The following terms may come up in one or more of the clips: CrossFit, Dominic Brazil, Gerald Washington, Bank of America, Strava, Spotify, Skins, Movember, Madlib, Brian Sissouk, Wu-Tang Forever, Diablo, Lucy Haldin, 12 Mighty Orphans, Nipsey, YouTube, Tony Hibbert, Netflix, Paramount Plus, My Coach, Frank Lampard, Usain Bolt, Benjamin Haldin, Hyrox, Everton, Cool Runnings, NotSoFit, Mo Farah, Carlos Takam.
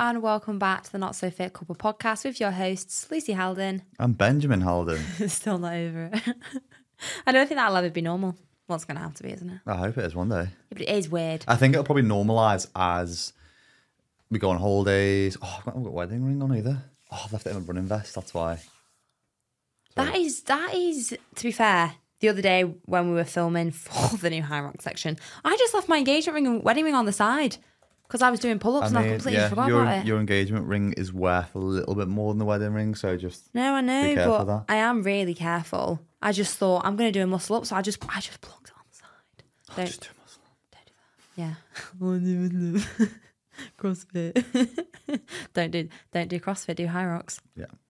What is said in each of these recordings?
and welcome back to the Not So Fit Couple podcast with your hosts, Lucy Haldin. And Benjamin Haldin. Still not over it. I don't think that'll ever be normal. Well, it's going to have to be, isn't it? I hope it is one day. But it is weird. I think it'll probably normalise as we go on holidays. Oh, I haven't got a wedding ring on either. Oh, I've left it in my running vest, that's why. Sorry. That is, to be fair, the other day when we were filming for the new Hyrox section, I just left my engagement ring and wedding ring on the side because I was doing pull-ups and I completely forgot about it. Your engagement ring is worth a little bit more than the wedding ring, so just be careful but of that. I am really careful. I just thought, I'm going to do a muscle-up, so I just plugged it on the side. Don't just do a muscle-up. Don't do that. Yeah. CrossFit. Don't do CrossFit, do Hyrox. Yeah.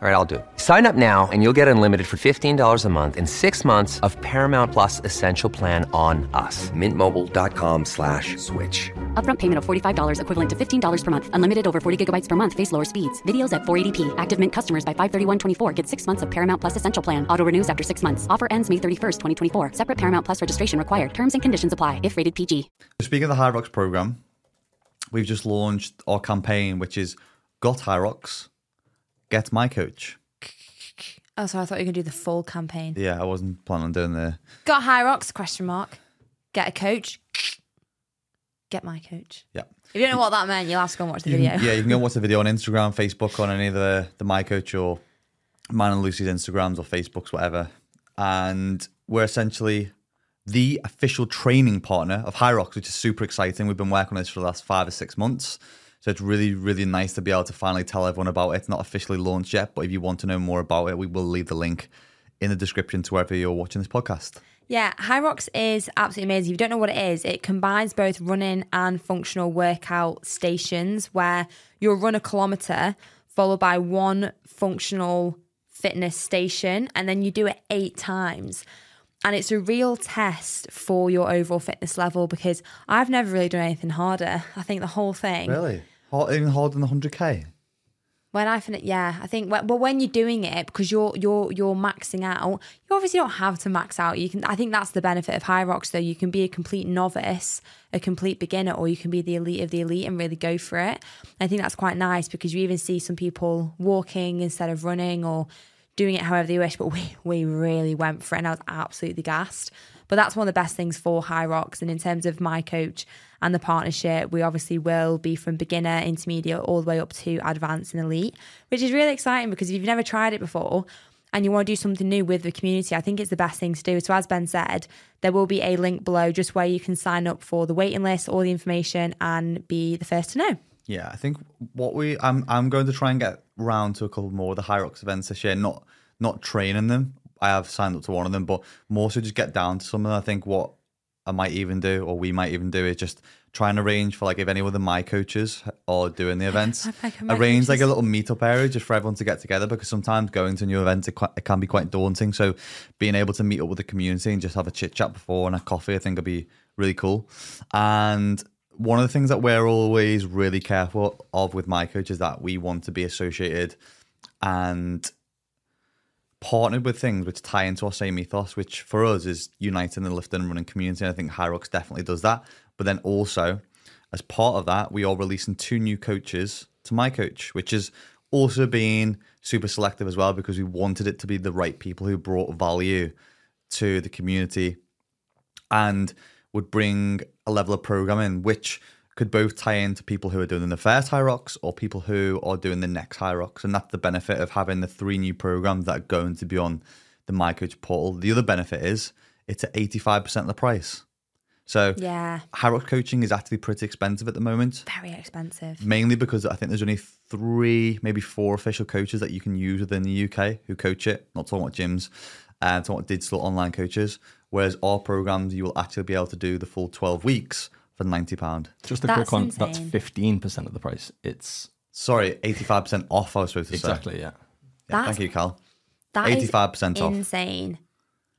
All right, I'll do it. Sign up now and you'll get unlimited for $15 a month and 6 months of Paramount Plus Essential Plan on us. MintMobile.com/switch. Upfront payment of $45 equivalent to $15 per month. Unlimited over 40 gigabytes per month. Face lower speeds. Videos at 480p. Active Mint customers by 531.24 get 6 months of Paramount Plus Essential Plan. Auto renews after 6 months. Offer ends May 31st, 2024. Separate Paramount Plus registration required. Terms and conditions apply if rated PG. Speaking of the Hyrox program, we've just launched our campaign, which is Got Hyrox. Get My Coach. Oh, so I thought you were going to do the full campaign. Yeah, I wasn't planning on doing the... Got Hyrox, ? Get a coach. Get My Coach. Yeah. If you don't know what that meant, you'll have to go and watch the video. Yeah, you can go and watch the video on Instagram, Facebook, on any of the My Coach or mine and Lucy's Instagrams or Facebooks, whatever. And we're essentially the official training partner of Hyrox, which is super exciting. We've been working on this for the last 5 or 6 months. So it's really, really nice to be able to finally tell everyone about it. It's not officially launched yet, but if you want to know more about it, we will leave the link in the description to wherever you're watching this podcast. Yeah, Hyrox is absolutely amazing. If you don't know what it is, it combines both running and functional workout stations where you'll run a kilometre followed by one functional fitness station, and then you do it 8 times. And it's a real test for your overall fitness level because I've never really done anything harder. I think the whole thing. Really? Even harder than the 100k? When I finish, yeah. I think, well, when you're doing it, because you're maxing out, you obviously don't have to max out. You can. I think that's the benefit of Hyrox, though. You can be a complete novice, a complete beginner, or you can be the elite of the elite and really go for it. I think that's quite nice because you even see some people walking instead of running or doing it however they wish, but we really went for it and I was absolutely gassed. But that's one of the best things for Hyrox. And in terms of My Coach and the partnership, we obviously will be from beginner, intermediate, all the way up to advanced and elite, which is really exciting because if you've never tried it before and you want to do something new with the community, I think it's the best thing to do. So as Ben said, there will be a link below just where you can sign up for the waiting list, all the information, and be the first to know. Yeah, I think I'm going to try and get round to a couple more of the Hyrox events this year. Not training them. I have signed up to one of them, but more so just get down to some of them. I think what I might even do, or we might even do, is just try and arrange for, like, if any of the My Coaches are doing the events, arrange like a little meetup area just for everyone to get together, because sometimes going to new events, it can be quite daunting. So being able to meet up with the community and just have a chit chat before and a coffee, I think would be really cool. And one of the things that we're always really careful of with My Coach is that we want to be associated and partnered with things which tie into our same ethos, which for us is uniting the lifting and running community. And I think Hyrox definitely does that. But then also, as part of that, we are releasing 2 new coaches to My Coach, which is also being super selective as well, because we wanted it to be the right people who brought value to the community and would bring a level of programming which could both tie into people who are doing the first Hyrox or people who are doing the next Hyrox. And that's the benefit of having the 3 new programs that are going to be on the My Coach portal. The other benefit is it's at 85% of the price. So yeah, Hyrox coaching is actually pretty expensive at the moment. Very expensive. Mainly because I think there's only 3, maybe 4 official coaches that you can use within the UK who coach it. Not talking about gyms. to what digital online coaches, whereas our programs, you will actually be able to do the full 12 weeks for £90. Just a quick one, that's 15% of the price. It's... Sorry, 85% off, I was supposed to say. Exactly, yeah. Thank you, Cal. That 85% off. Insane.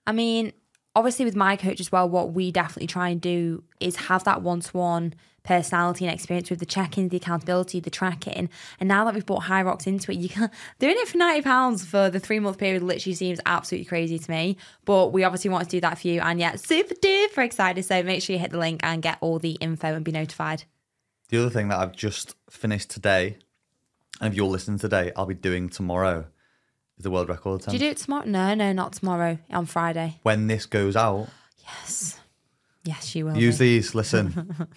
I mean, obviously with My Coach as well, what we definitely try and do is have that one-to-one personality and experience with the check-in, the accountability, the tracking. And now that we've brought Hyrox into it, you can, doing it for £90 for the 3-month period literally seems absolutely crazy to me. But we obviously want to do that for you. And yeah, super duper excited. So make sure you hit the link and get all the info and be notified. The other thing that I've just finished today, and if you're listening today, I'll be doing tomorrow, is the world record attempt. Do you do it tomorrow? No, no, not tomorrow. On Friday. When this goes out. Yes. Yes, you will. Use these. Listen.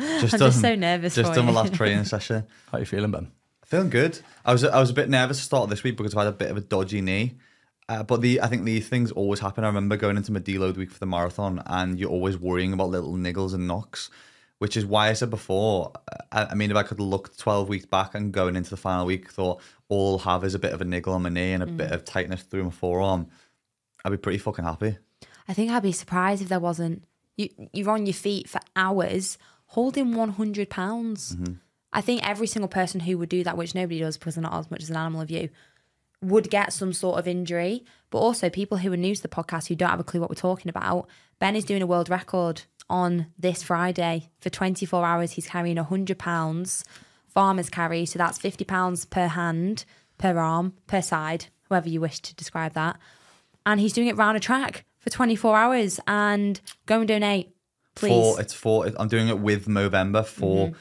I'm just so nervous. Just done my last training session. How are you feeling, Ben? Feeling good. I was a bit nervous to start this week because I had a bit of a dodgy knee. But I think these things always happen. I remember going into my deload week for the marathon, and you're always worrying about little niggles and knocks, which is why I said before. I mean, if I could look 12 weeks back and going into the final week, thought all I'll have is a bit of a niggle on my knee and a bit of tightness through my forearm, I'd be pretty fucking happy. I think I'd be surprised if there wasn't. You're on your feet for hours, holding 100 pounds. Mm-hmm. I think every single person who would do that, which nobody does because they're not as much as an animal of you, would get some sort of injury. But also people who are new to the podcast who don't have a clue what we're talking about, Ben is doing a world record on this Friday. For 24 hours, he's carrying 100 pounds. Farmers carry, so that's 50 pounds per hand, per arm, per side, however you wish to describe that. And he's doing it round a track for 24 hours. And go and donate. I'm doing it with Movember for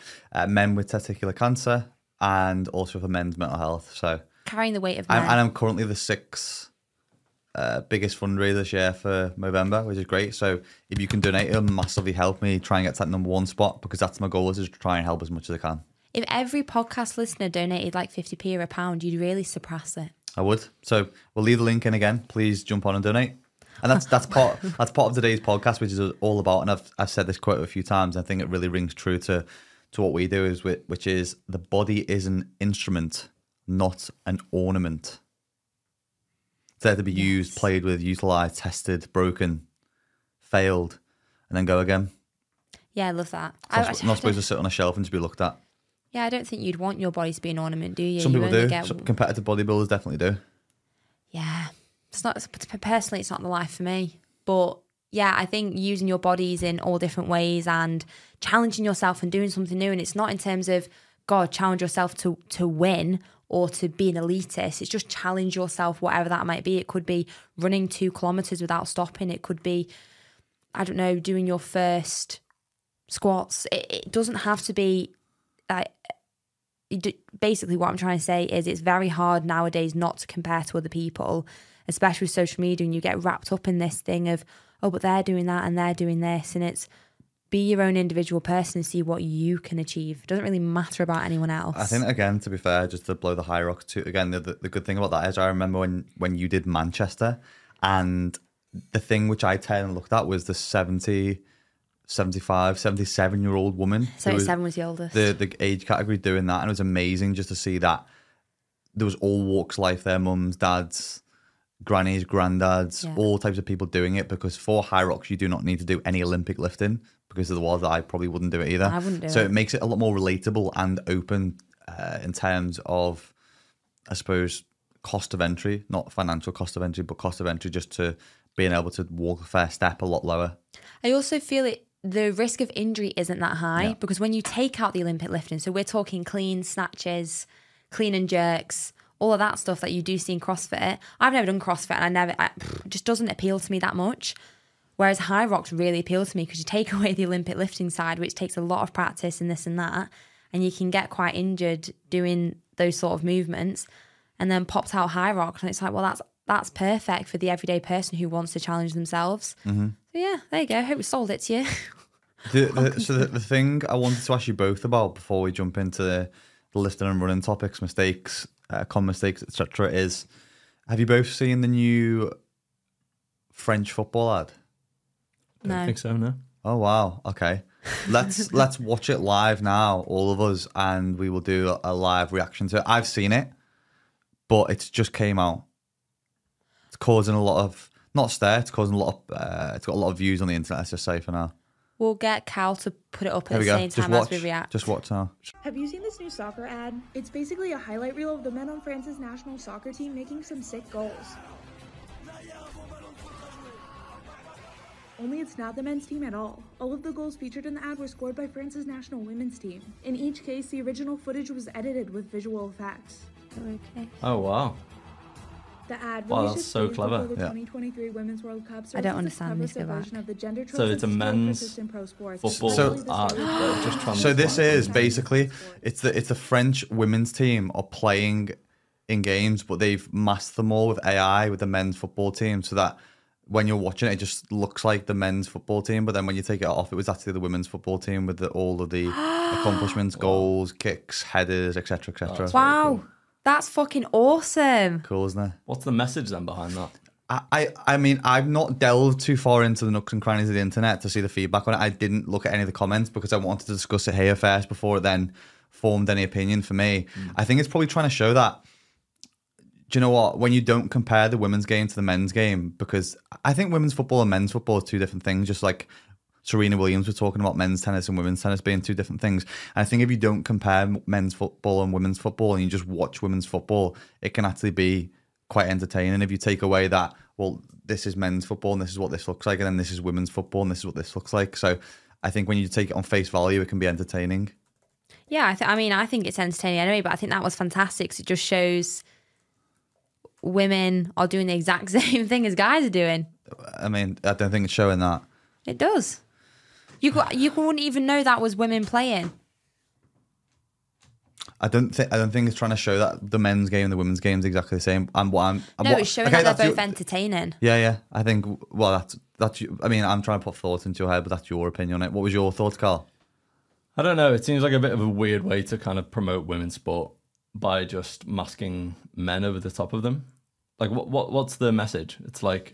men with testicular cancer and also for men's mental health. So carrying the weight of men. And I'm currently the 6th biggest fundraiser this year for Movember, which is great. So if you can donate, it'll massively help me try and get to that number one spot, because that's my goal, is to try and help as much as I can. If every podcast listener donated like 50p or a pound, you'd really surpass it. I would. So we'll leave the link in again. Please jump on and donate. And that's part of today's podcast, which is all about, and I've said this quote a few times, and I think it really rings true to what we do, is which is, the body is an instrument, not an ornament. It's there to be used, played with, utilised, tested, broken, failed, and then go again. Yeah, I love that. I'm not supposed to sit on a shelf and just be looked at. Yeah, I don't think you'd want your body to be an ornament, do you? Some people do. Some competitive bodybuilders definitely do. Yeah. It's not the life for me, but yeah, I think using your bodies in all different ways and challenging yourself and doing something new. And it's not in terms of, God, challenge yourself to win or to be an elitist. It's just challenge yourself, whatever that might be. It could be running 2 kilometers without stopping. It could be, I don't know, doing your first squats. It doesn't have to be basically what I'm trying to say is it's very hard nowadays not to compare to other people, especially with social media, and you get wrapped up in this thing of, oh, but they're doing that and they're doing this. And it's, be your own individual person and see what you can achieve. It doesn't really matter about anyone else. I think, again, to be fair, just to blow the Hyrox too, again, the good thing about that is I remember when you did Manchester, and the thing which I turned and looked at was the 70, 75, 77-year-old woman. 77 was the oldest. The age category doing that. And it was amazing just to see that there was all walks of life there, mums, dads, grannies, granddads, all types of people doing it, because for Hyrox you do not need to do any Olympic lifting, because otherwise I probably wouldn't do it either. I wouldn't do so it makes it a lot more relatable and open in terms of, I suppose, cost of entry, not financial cost of entry, but cost of entry just to being able to walk a fair step a lot lower. I also feel it, the risk of injury isn't that high because when you take out the Olympic lifting, so we're talking clean, snatches, clean and jerks, all of that stuff that you do see in CrossFit. I've never done CrossFit, and it just doesn't appeal to me that much. Whereas Hyrox really appeals to me, because you take away the Olympic lifting side, which takes a lot of practice and this and that, and you can get quite injured doing those sort of movements, and then popped out Hyrox, and it's like, well, that's perfect for the everyday person who wants to challenge themselves. Mm-hmm. So yeah, there you go. I hope we sold it to you. So the thing I wanted to ask you both about before we jump into the lifting and running topics, mistakes, common mistakes, etc., is, have you both seen the new French football ad? No. I don't think so, no. Oh, wow. Okay. Let's watch it live now, all of us, and we will do a live reaction to it. I've seen it, but it just came out. It's causing a lot of, not stare, it's causing a lot of, it's got a lot of views on the internet, let's just say for now. We'll get Cal to put it up at the same time as we react. Just watch now. Have you seen this new soccer ad? It's basically a highlight reel of the men on France's national soccer team making some sick goals. Only it's not the men's team at all. All of the goals featured in the ad were scored by France's national women's team. In each case, the original footage was edited with visual effects. Okay. Oh, wow. The ad, wow, that's so clever. The 2023 Women's World Cup, I don't understand this. So it's a men's football ad. So this is basically, it's the French women's team are playing in games, but they've masked them all with AI with the men's football team, so that when you're watching it, it just looks like the men's football team. But then when you take it off, it was actually the women's football team with all of the accomplishments, goals, kicks, headers, etc., etc. Wow. Really cool. That's fucking awesome. Cool, isn't it? What's the message then behind that? I mean, I've not delved too far into the nooks and crannies of the internet to see the feedback on it. I didn't look at any of the comments because I wanted to discuss it here first before it then formed any opinion for me. Mm. I think it's probably trying to show that, do you know what, when you don't compare the women's game to the men's game, because I think women's football and men's football are two different things, just like Serena Williams was talking about men's tennis and women's tennis being two different things. And I think if you don't compare men's football and women's football and you just watch women's football, it can actually be quite entertaining. If you take away that, well, this is men's football and this is what this looks like, and then this is women's football and this is what this looks like. So I think when you take it on face value, it can be entertaining. Yeah, I think it's entertaining anyway, but I think that was fantastic. 'Cause it just shows women are doing the exact same thing as guys are doing. I mean, I don't think it's showing that. It does. You wouldn't even know that was women playing. I don't think it's trying to show that the men's game and the women's game is exactly the same. It's showing that they're both entertaining. Yeah, yeah. I think. Well, that's. I mean, I'm trying to put thoughts into your head, but that's your opinion on it. What was your thoughts, Carl? I don't know. It seems like a bit of a weird way to kind of promote women's sport by just masking men over the top of them. Like, what's the message? It's like.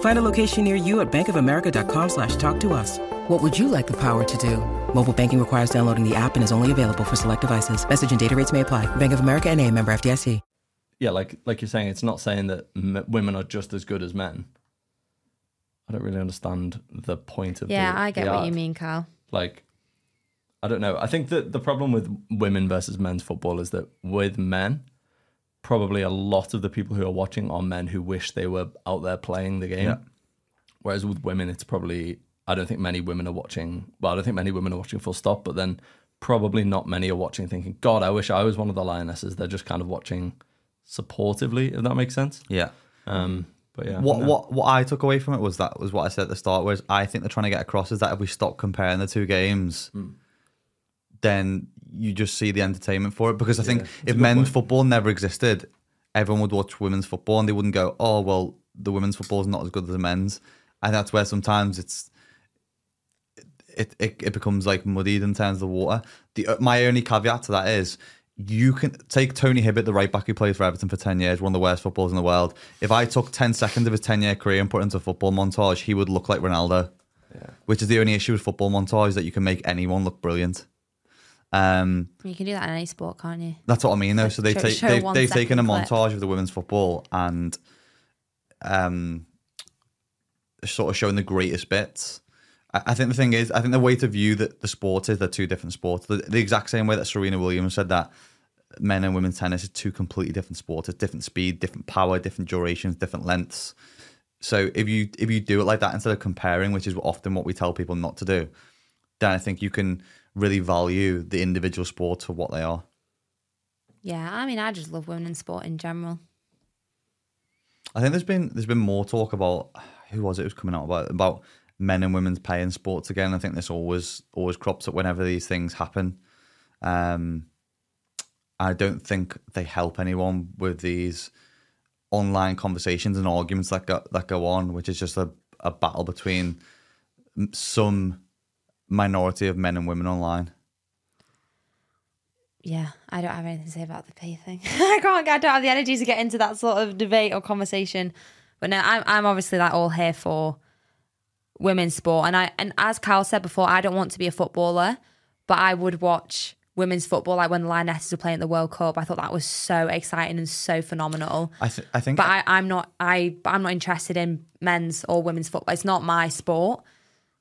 Find a location near you at bankofamerica.com/talktous. What would you like the power to do? Mobile banking requires downloading the app and is only available for select devices. Message and data rates may apply. Bank of America NA, member FDIC. Yeah, like you're saying, it's not saying that women are just as good as men. I don't really understand the point of the I get what you mean, Carl. Like, I don't know. I think that the problem with women versus men's football is that with men, probably a lot of the people who are watching are men who wish they were out there playing the game. Yeah. Whereas with women, it's probably... I don't think many women are watching full stop, but then probably not many are watching thinking, God, I wish I was one of the Lionesses. They're just kind of watching supportively, if that makes sense. Yeah. But yeah. What I took away from it was what I said at the start, was I think they're trying to get across is that if we stop comparing the two games, then you just see the entertainment for it. Because I think if men's football never existed, everyone would watch women's football and they wouldn't go, oh, well, the women's football is not as good as the men's. And that's where sometimes it becomes like muddied in terms of the water. My only caveat to that is you can take Tony Hibbert, the right back who played for Everton for 10 years, one of the worst footballers in the world. If I took 10 seconds of his 10-year career and put it into a football montage, he would look like Ronaldo, which is the only issue with football montage, that you can make anyone look brilliant. You can do that in any sport, can't you? That's what I mean, though. So they've taken a montage of the women's football and sort of showing the greatest bits. I think the thing is, I think the way to view that the sport is they're two different sports. The exact same way that Serena Williams said that men and women's tennis is two completely different sports. It's different speed, different power, different durations, different lengths. So if you do it like that instead of comparing, which is often what we tell people not to do, then I think you can really value the individual sports for what they are. Yeah, I mean, I just love women in sport in general. I think there's been more talk about who was coming out about men and women's pay in sports again. I think this always crops up whenever these things happen. I don't think they help anyone with these online conversations and arguments that go on, which is just a battle between some minority of men and women online. Yeah, I don't have anything to say about the pay thing. I don't have the energy to get into that sort of debate or conversation. But no, I'm obviously like all here for women's sport. And as Carl said before, I don't want to be a footballer, but I would watch women's football, like when the Lionesses were playing at the World Cup. I thought that was so exciting and so phenomenal. I'm not interested in men's or women's football. It's not my sport,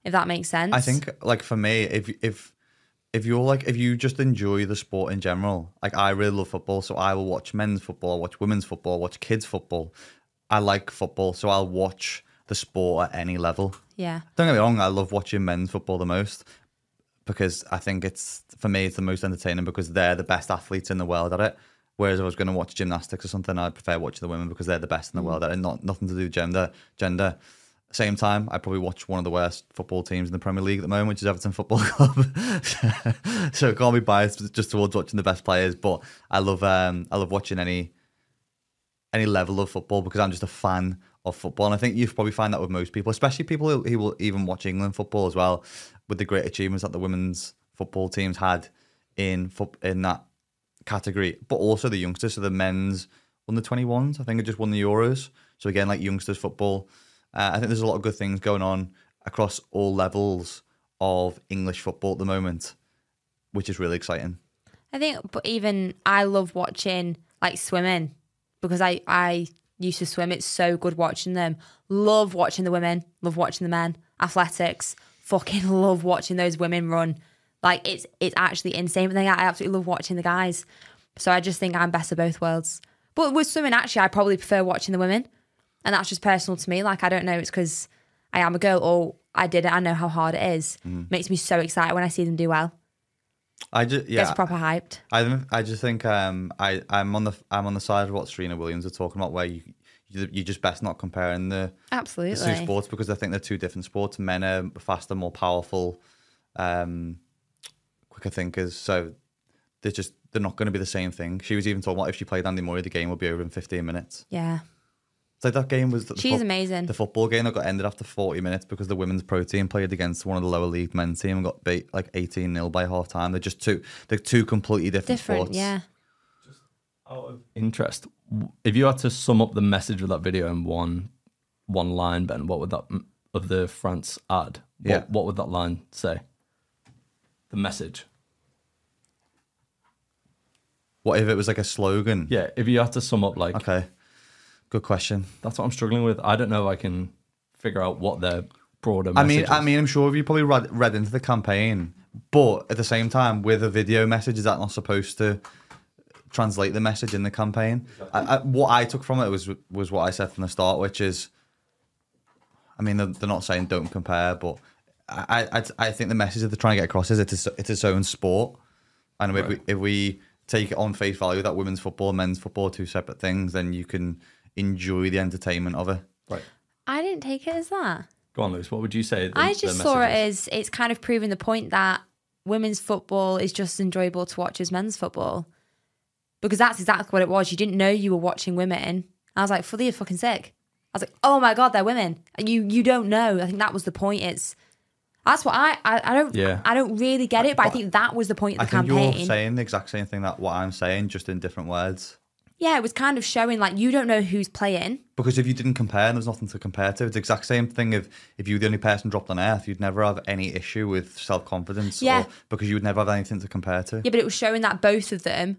if that makes sense. I think like for me, if you just enjoy the sport in general, like I really love football, so I will watch men's football, I'll watch women's football, I'll watch kids football. I like football, so I'll watch the sport at any level. Yeah. Don't get me wrong, I love watching men's football the most, because I think for me it's the most entertaining because they're the best athletes in the world at it. Whereas if I was going to watch gymnastics or something, I'd prefer watching the women because they're the best in the world at it. Nothing to do with gender. Same time, I probably watch one of the worst football teams in the Premier League at the moment, which is Everton Football Club. So it can't be biased just towards watching the best players. But I love watching any level of football because I'm just a fan of football. And I think you probably find that with most people, especially people who will even watch England football as well, with the great achievements that the women's football teams had in that category, but also the youngsters. So the men's under-21s, I think, have just won the Euros. So again, like youngsters football, I think there's a lot of good things going on across all levels of English football at the moment, which is really exciting. I think, but even I love watching like swimming because I used to swim. It's so good watching them. Love watching the women. Love watching the men. Athletics. Fucking love watching those women run. Like it's actually insane. But then I absolutely love watching the guys. So I just think I'm best of both worlds. But with swimming, actually, I probably prefer watching the women. And that's just personal to me. Like, I don't know, it's because I am a girl or I did it. I know how hard it is. Mm. It makes me so excited when I see them do well. Gets proper hyped. I just think I'm on the side of what Serena Williams are talking about, where you're just best not comparing the two sports, because I think they're two different sports. Men are faster, more powerful, quicker thinkers. So they're not going to be the same thing. She was even talking about if she played Andy Murray, the game would be over in 15 minutes. Yeah. It's like that game was... She's amazing. The football game that got ended after 40 minutes because the women's pro team played against one of the lower league men's team and got beat like 18-0 by half time. They're just two completely different sports. Yeah. Just out of interest, if you had to sum up the message of that video in one line, Ben, what would that, of the France ad, what would that line say? The message. What if it was like a slogan? Yeah, if you had to sum up like... Okay, good question. That's what I'm struggling with. I don't know if I can figure out what their broader message is. I mean, I'm sure you probably read into the campaign, but at the same time, with a video message, is that not supposed to... translate the message in the campaign? What I took from it was what I said from the start, which is, I mean, they're not saying don't compare, but I think the message that they're trying to get across is it's its own sport. And right. if we take it on face value that women's football and men's football are two separate things, then you can enjoy the entertainment of it. Right. I didn't take it as that. Go on, Luce. What would you say? I just saw it as it's kind of proving the point that women's football is just as enjoyable to watch as men's football. Because that's exactly what it was. You didn't know you were watching women. I was like, fully fucking sick. I was like, oh my God, they're women. And you don't know. I think that was the point. That's what I don't really get it, but I think that was the point of the campaign. You're saying the exact same thing that what I'm saying, just in different words. Yeah, it was kind of showing like you don't know who's playing. Because if you didn't compare, there's nothing to compare to. It's the exact same thing. If you were the only person dropped on earth, you'd never have any issue with self-confidence. Yeah. Because you would never have anything to compare to. Yeah, but it was showing that both of them.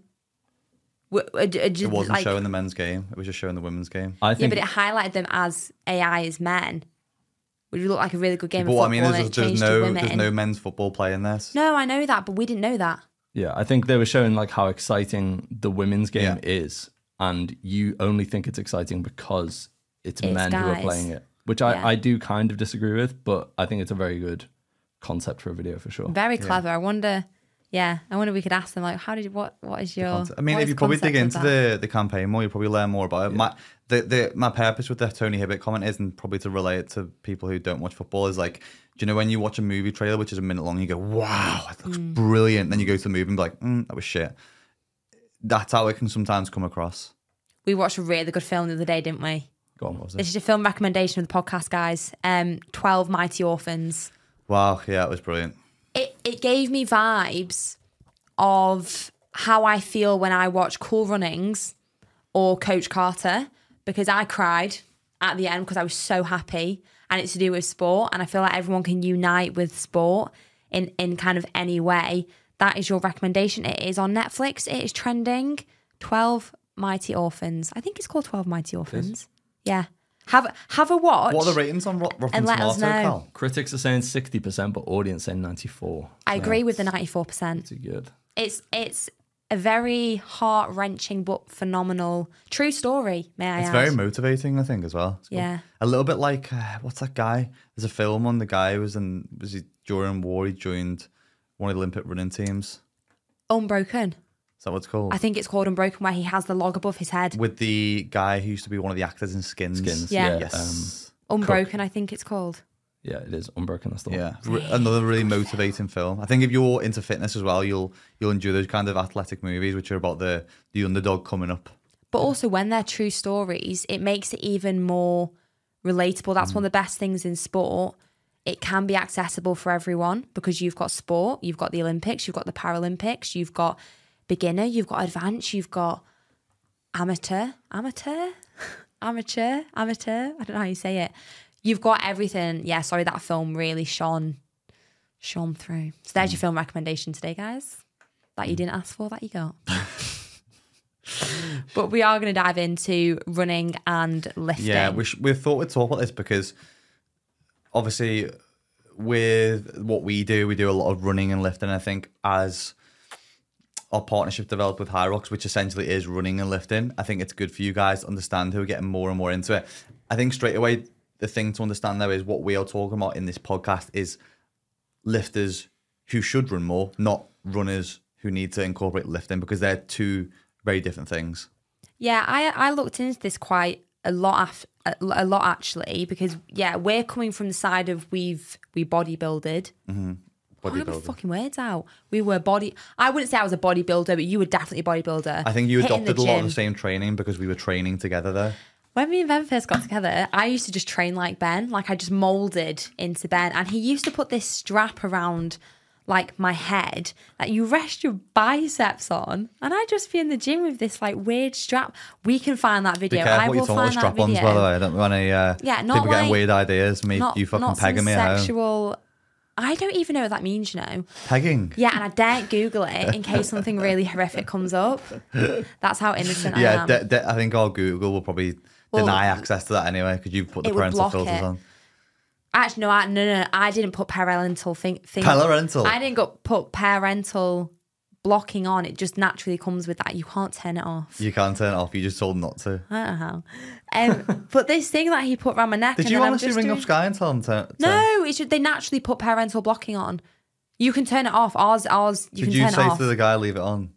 It wasn't like, showing the men's game. It was just showing the women's game. But it highlighted them as AI as men, which looked like a really good game of football. I mean, there's no men's football play in this. No, I know that, but we didn't know that. Yeah, I think they were showing like how exciting the women's game is, and you only think it's exciting because it's men guys who are playing it, which I do kind of disagree with, but I think it's a very good concept for a video for sure. Very clever. I wonder... Yeah, I wonder if we could ask them, like, what is your... I mean, if you probably dig into the campaign more, you'll probably learn more about it. Yeah. My purpose with the Tony Hibbert comment isn't probably to relate it to people who don't watch football. Is like, do you know when you watch a movie trailer, which is a minute long, you go, wow, that looks brilliant. Then you go to the movie and be like, that was shit. That's how it can sometimes come across. We watched a really good film the other day, didn't we? Go on, what was it? This is a film recommendation of the podcast, guys. 12 Mighty Orphans. Wow, yeah, it was brilliant. It gave me vibes of how I feel when I watch Cool Runnings or Coach Carter, because I cried at the end because I was so happy, and it's to do with sport, and I feel like everyone can unite with sport in kind of any way. That is your recommendation. It is on Netflix. It is trending. 12 Mighty Orphans. I think it's called 12 Mighty Orphans. Yeah. Have a watch. What are the ratings on Rotten Tomatoes, Cal? Critics are saying 60%, but audience saying 94%. I agree with the 94%. Pretty good. It's a very heart-wrenching but phenomenal true story, may I add. It's very motivating, I think, as well. Yeah. A little bit like, what's that guy? There's a film on the guy who was during war, he joined one of the Olympic running teams. Unbroken. Is that what it's called? I think it's called Unbroken, where he has the log above his head. With the guy who used to be one of the actors in Skins. Yeah. Yes. Unbroken, I think it's called. Yeah, it is. Unbroken, that's the one. Yeah. Another really motivating film. I think if you're into fitness as well, you'll enjoy those kind of athletic movies, which are about the underdog coming up. But also when they're true stories, it makes it even more relatable. That's one of the best things in sport. It can be accessible for everyone because you've got sport, you've got the Olympics, you've got the Paralympics, you've got beginner, you've got advanced, you've got amateur. I don't know how you say it. You've got everything. Yeah, sorry, that film really shone through. So there's your film recommendation today, guys. That you didn't ask for, that you got. But we are going to dive into running and lifting. Yeah, we thought we'd talk about this because obviously with what we do a lot of running and lifting. I think as our partnership developed with Hyrox, which essentially is running and lifting, I think it's good for you guys to understand who are getting more and more into it. I think straight away, the thing to understand though is what we are talking about in this podcast is lifters who should run more, not runners who need to incorporate lifting, because they're two very different things. Yeah, I looked into this quite a lot actually, because we're coming from the side of we bodybuilded. Mm-hmm. I got the fucking words out. We were I wouldn't say I was a bodybuilder, but you were definitely a bodybuilder. I think you adopted a lot of the same training because we were training together there. When me and Ben first got together, I used to just train like Ben. Like I just molded into Ben. And he used to put this strap around like my head that you rest your biceps on. And I'd just be in the gym with this like weird strap. We can find that video. Be careful what you're talking about strap-ons, by the way. I don't want any people getting weird ideas. You fucking pegging me at home. I don't even know what that means, you know. Pegging. Yeah, and I daren't Google it in case something really horrific comes up. That's how innocent I am. Yeah, I think our Google will probably deny access to that anyway, because you've put the parental filters on. Actually, no, I didn't put parental thing. Parental? I didn't put parental blocking on. It just naturally comes with that. You can't turn it off. You can't turn it off. You're just told not to. I don't know how. But this thing that he put around my neck. Did you honestly ring up Sky and tell him to? No, they naturally put parental blocking on. You can turn it off. Ours, you can turn it off. Did you say to the guy, leave it on?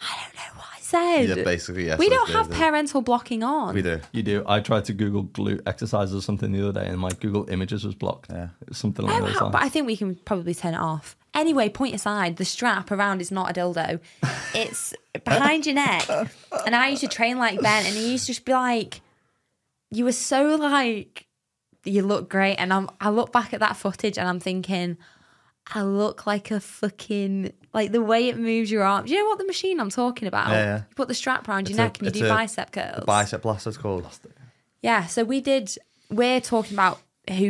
I don't know what I said. Yeah, basically, yes. We don't have parental blocking on. We do. You do. I tried to Google glute exercises or something the other day and my Google images was blocked. Yeah. It was something like that. But I think we can probably turn it off. Anyway, point aside, the strap around is not a dildo. It's behind your neck. And I used to train like Ben, and he used to just be like, you were so like, you look great. And I look back at that footage and I'm thinking, I look like a fucking, like the way it moves your arm. Do you know what the machine I'm talking about? Yeah. You put the strap around your neck and you do bicep curls. Bicep blaster, it's called. Yeah, so we're talking about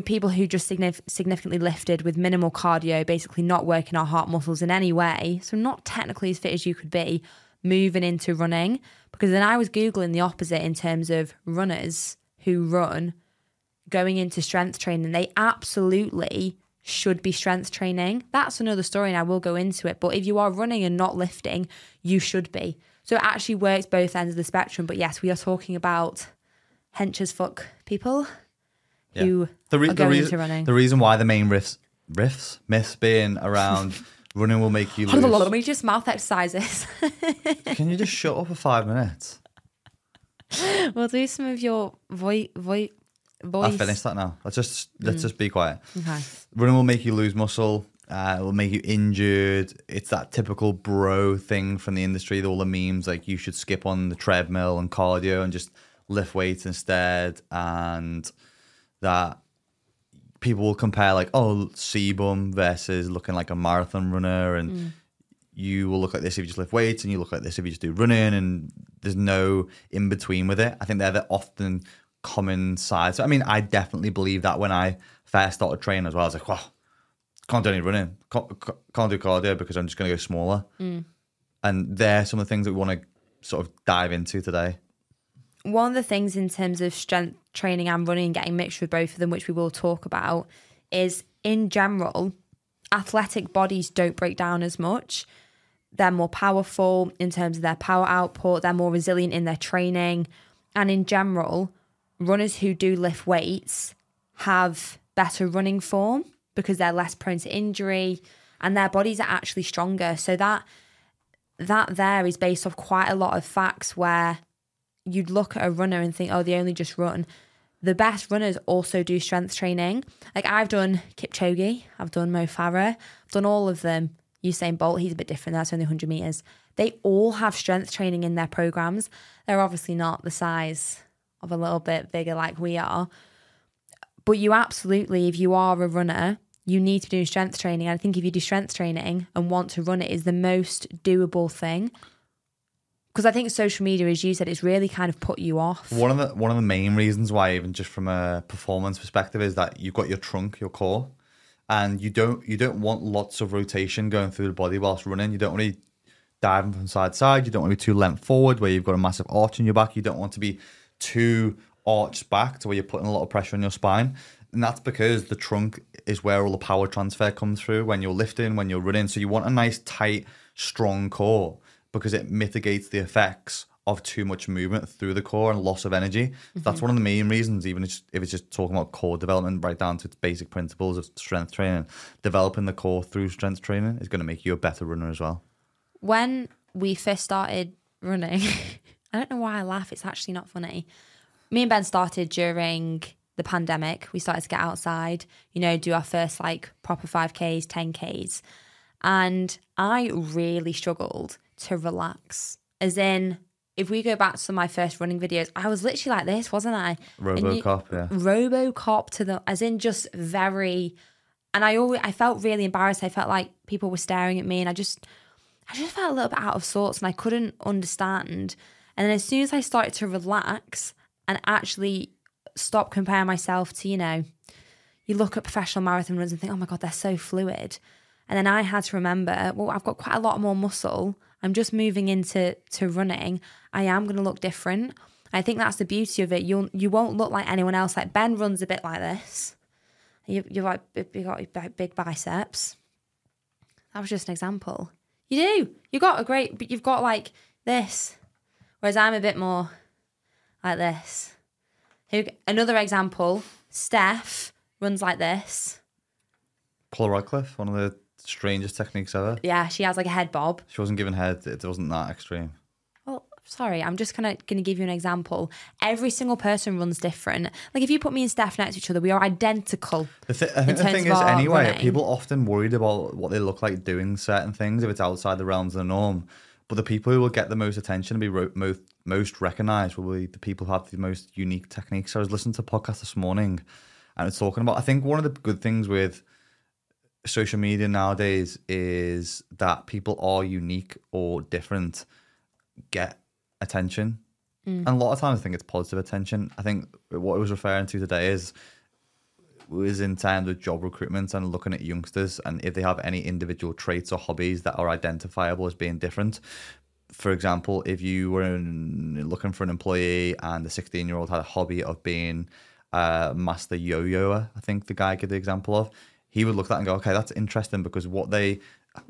people who just significantly lifted with minimal cardio, basically not working our heart muscles in any way, so not technically as fit as you could be, moving into running. Because then I was Googling the opposite in terms of runners who run, going into strength training. They absolutely should be strength training. That's another story and I will go into it. But if you are running and not lifting, you should be. So it actually works both ends of the spectrum. But yes, we are talking about hench as fuck people. Yeah. The reason why the main myths being around running will make you lose. Let me just mouth exercises. Can you just shut up for 5 minutes? We'll do some of your voice. I finished that now. Let's just be quiet. Okay. Running will make you lose muscle. It will make you injured. It's that typical bro thing from the industry. All the memes like you should skip on the treadmill and cardio and just lift weights instead, and that people will compare like, oh, sebum versus looking like a marathon runner, and you will look like this if you just lift weights, and you look like this if you just do running, and there's no in between with it. I think they're the often common sides. So, I mean, I definitely believe that when I first started training as well, I was like, wow, can't do any running, can't do cardio because I'm just going to go smaller. Mm. And they're some of the things that we want to sort of dive into today. One of the things in terms of strength training and running, getting mixed with both of them, which we will talk about, is in general, athletic bodies don't break down as much. They're more powerful in terms of their power output. They're more resilient in their training. And in general, runners who do lift weights have better running form because they're less prone to injury and their bodies are actually stronger. So that there is based off quite a lot of facts where you'd look at a runner and think, oh, they only just run. The best runners also do strength training. Like I've done Kipchoge, I've done Mo Farah, I've done all of them. Usain Bolt, he's a bit different. That's only 100 meters. They all have strength training in their programs. They're obviously not the size of a little bit bigger like we are. But you absolutely, if you are a runner, you need to do strength training. And I think if you do strength training and want to run, it is the most doable thing. Because I think social media, as you said, it's really kind of put you off. One of the main reasons why, even just from a performance perspective, is that you've got your trunk, your core, and you don't want lots of rotation going through the body whilst running. You don't want to be diving from side to side. You don't want to be too lent forward where you've got a massive arch in your back. You don't want to be too arched back to where you're putting a lot of pressure on your spine. And that's because the trunk is where all the power transfer comes through when you're lifting, when you're running. So you want a nice, tight, strong core, because it mitigates the effects of too much movement through the core and loss of energy. Mm-hmm. That's one of the main reasons, even if it's just talking about core development, right down to its basic principles of strength training, developing the core through strength training is going to make you a better runner as well. When we first started running, I don't know why I laugh, it's actually not funny. Me and Ben started during the pandemic. We started to get outside, you know, do our first like proper 5Ks, 10Ks. And I really struggled to relax. As in, if we go back to some of my first running videos, I was literally like this, wasn't I? Robocop, yeah. Robocop to the, as in just very, and I felt really embarrassed. I felt like people were staring at me and I just felt a little bit out of sorts and I couldn't understand. And then as soon as I started to relax and actually stop comparing myself to, you know, you look at professional marathon runners and think, oh my God, they're so fluid. And then I had to remember, well, I've got quite a lot more muscle. I'm just moving into running. I am going to look different. I think that's the beauty of it. You won't look like anyone else. Like Ben runs a bit like this. You're like, you got big biceps. That was just an example. You do. You got a great, but you've got like this. Whereas I'm a bit more like this. Another example, Steph runs like this. Paula Radcliffe, one of the strangest techniques ever. Yeah, she has like a head bob. She wasn't given head, it wasn't that extreme. Well, sorry, I'm just gonna give you an example. Every single person runs different. Like if you put me and Steph next to each other, we are identical. I think the thing is, people often worried about what they look like doing certain things if it's outside the realms of the norm. But the people who will get the most attention and be most recognised will be the people who have the most unique techniques. So I was listening to a podcast this morning and it's talking about, I think one of the good things with social media nowadays is that people are unique or different, get attention. Mm. And a lot of times I think it's positive attention. I think what I was referring to today was in terms of job recruitment and looking at youngsters and if they have any individual traits or hobbies that are identifiable as being different. For example, if you were looking for an employee and the 16-year-old had a hobby of being a master yo-yoer, I think the guy gave the example of, he would look at that and go, okay, that's interesting because what they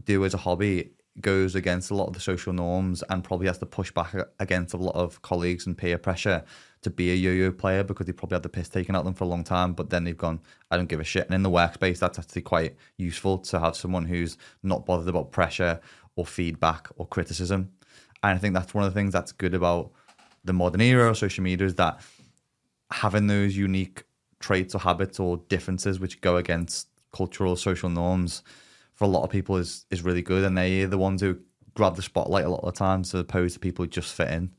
do as a hobby goes against a lot of the social norms and probably has to push back against a lot of colleagues and peer pressure to be a yo-yo player because they probably had the piss taken out of them for a long time, but then they've gone, I don't give a shit. And in the workspace, that's actually quite useful to have someone who's not bothered about pressure or feedback or criticism. And I think that's one of the things that's good about the modern era of social media is that having those unique traits or habits or differences which go against cultural, social norms for a lot of people is really good. And they're the ones who grab the spotlight a lot of the time as opposed to people who just fit in.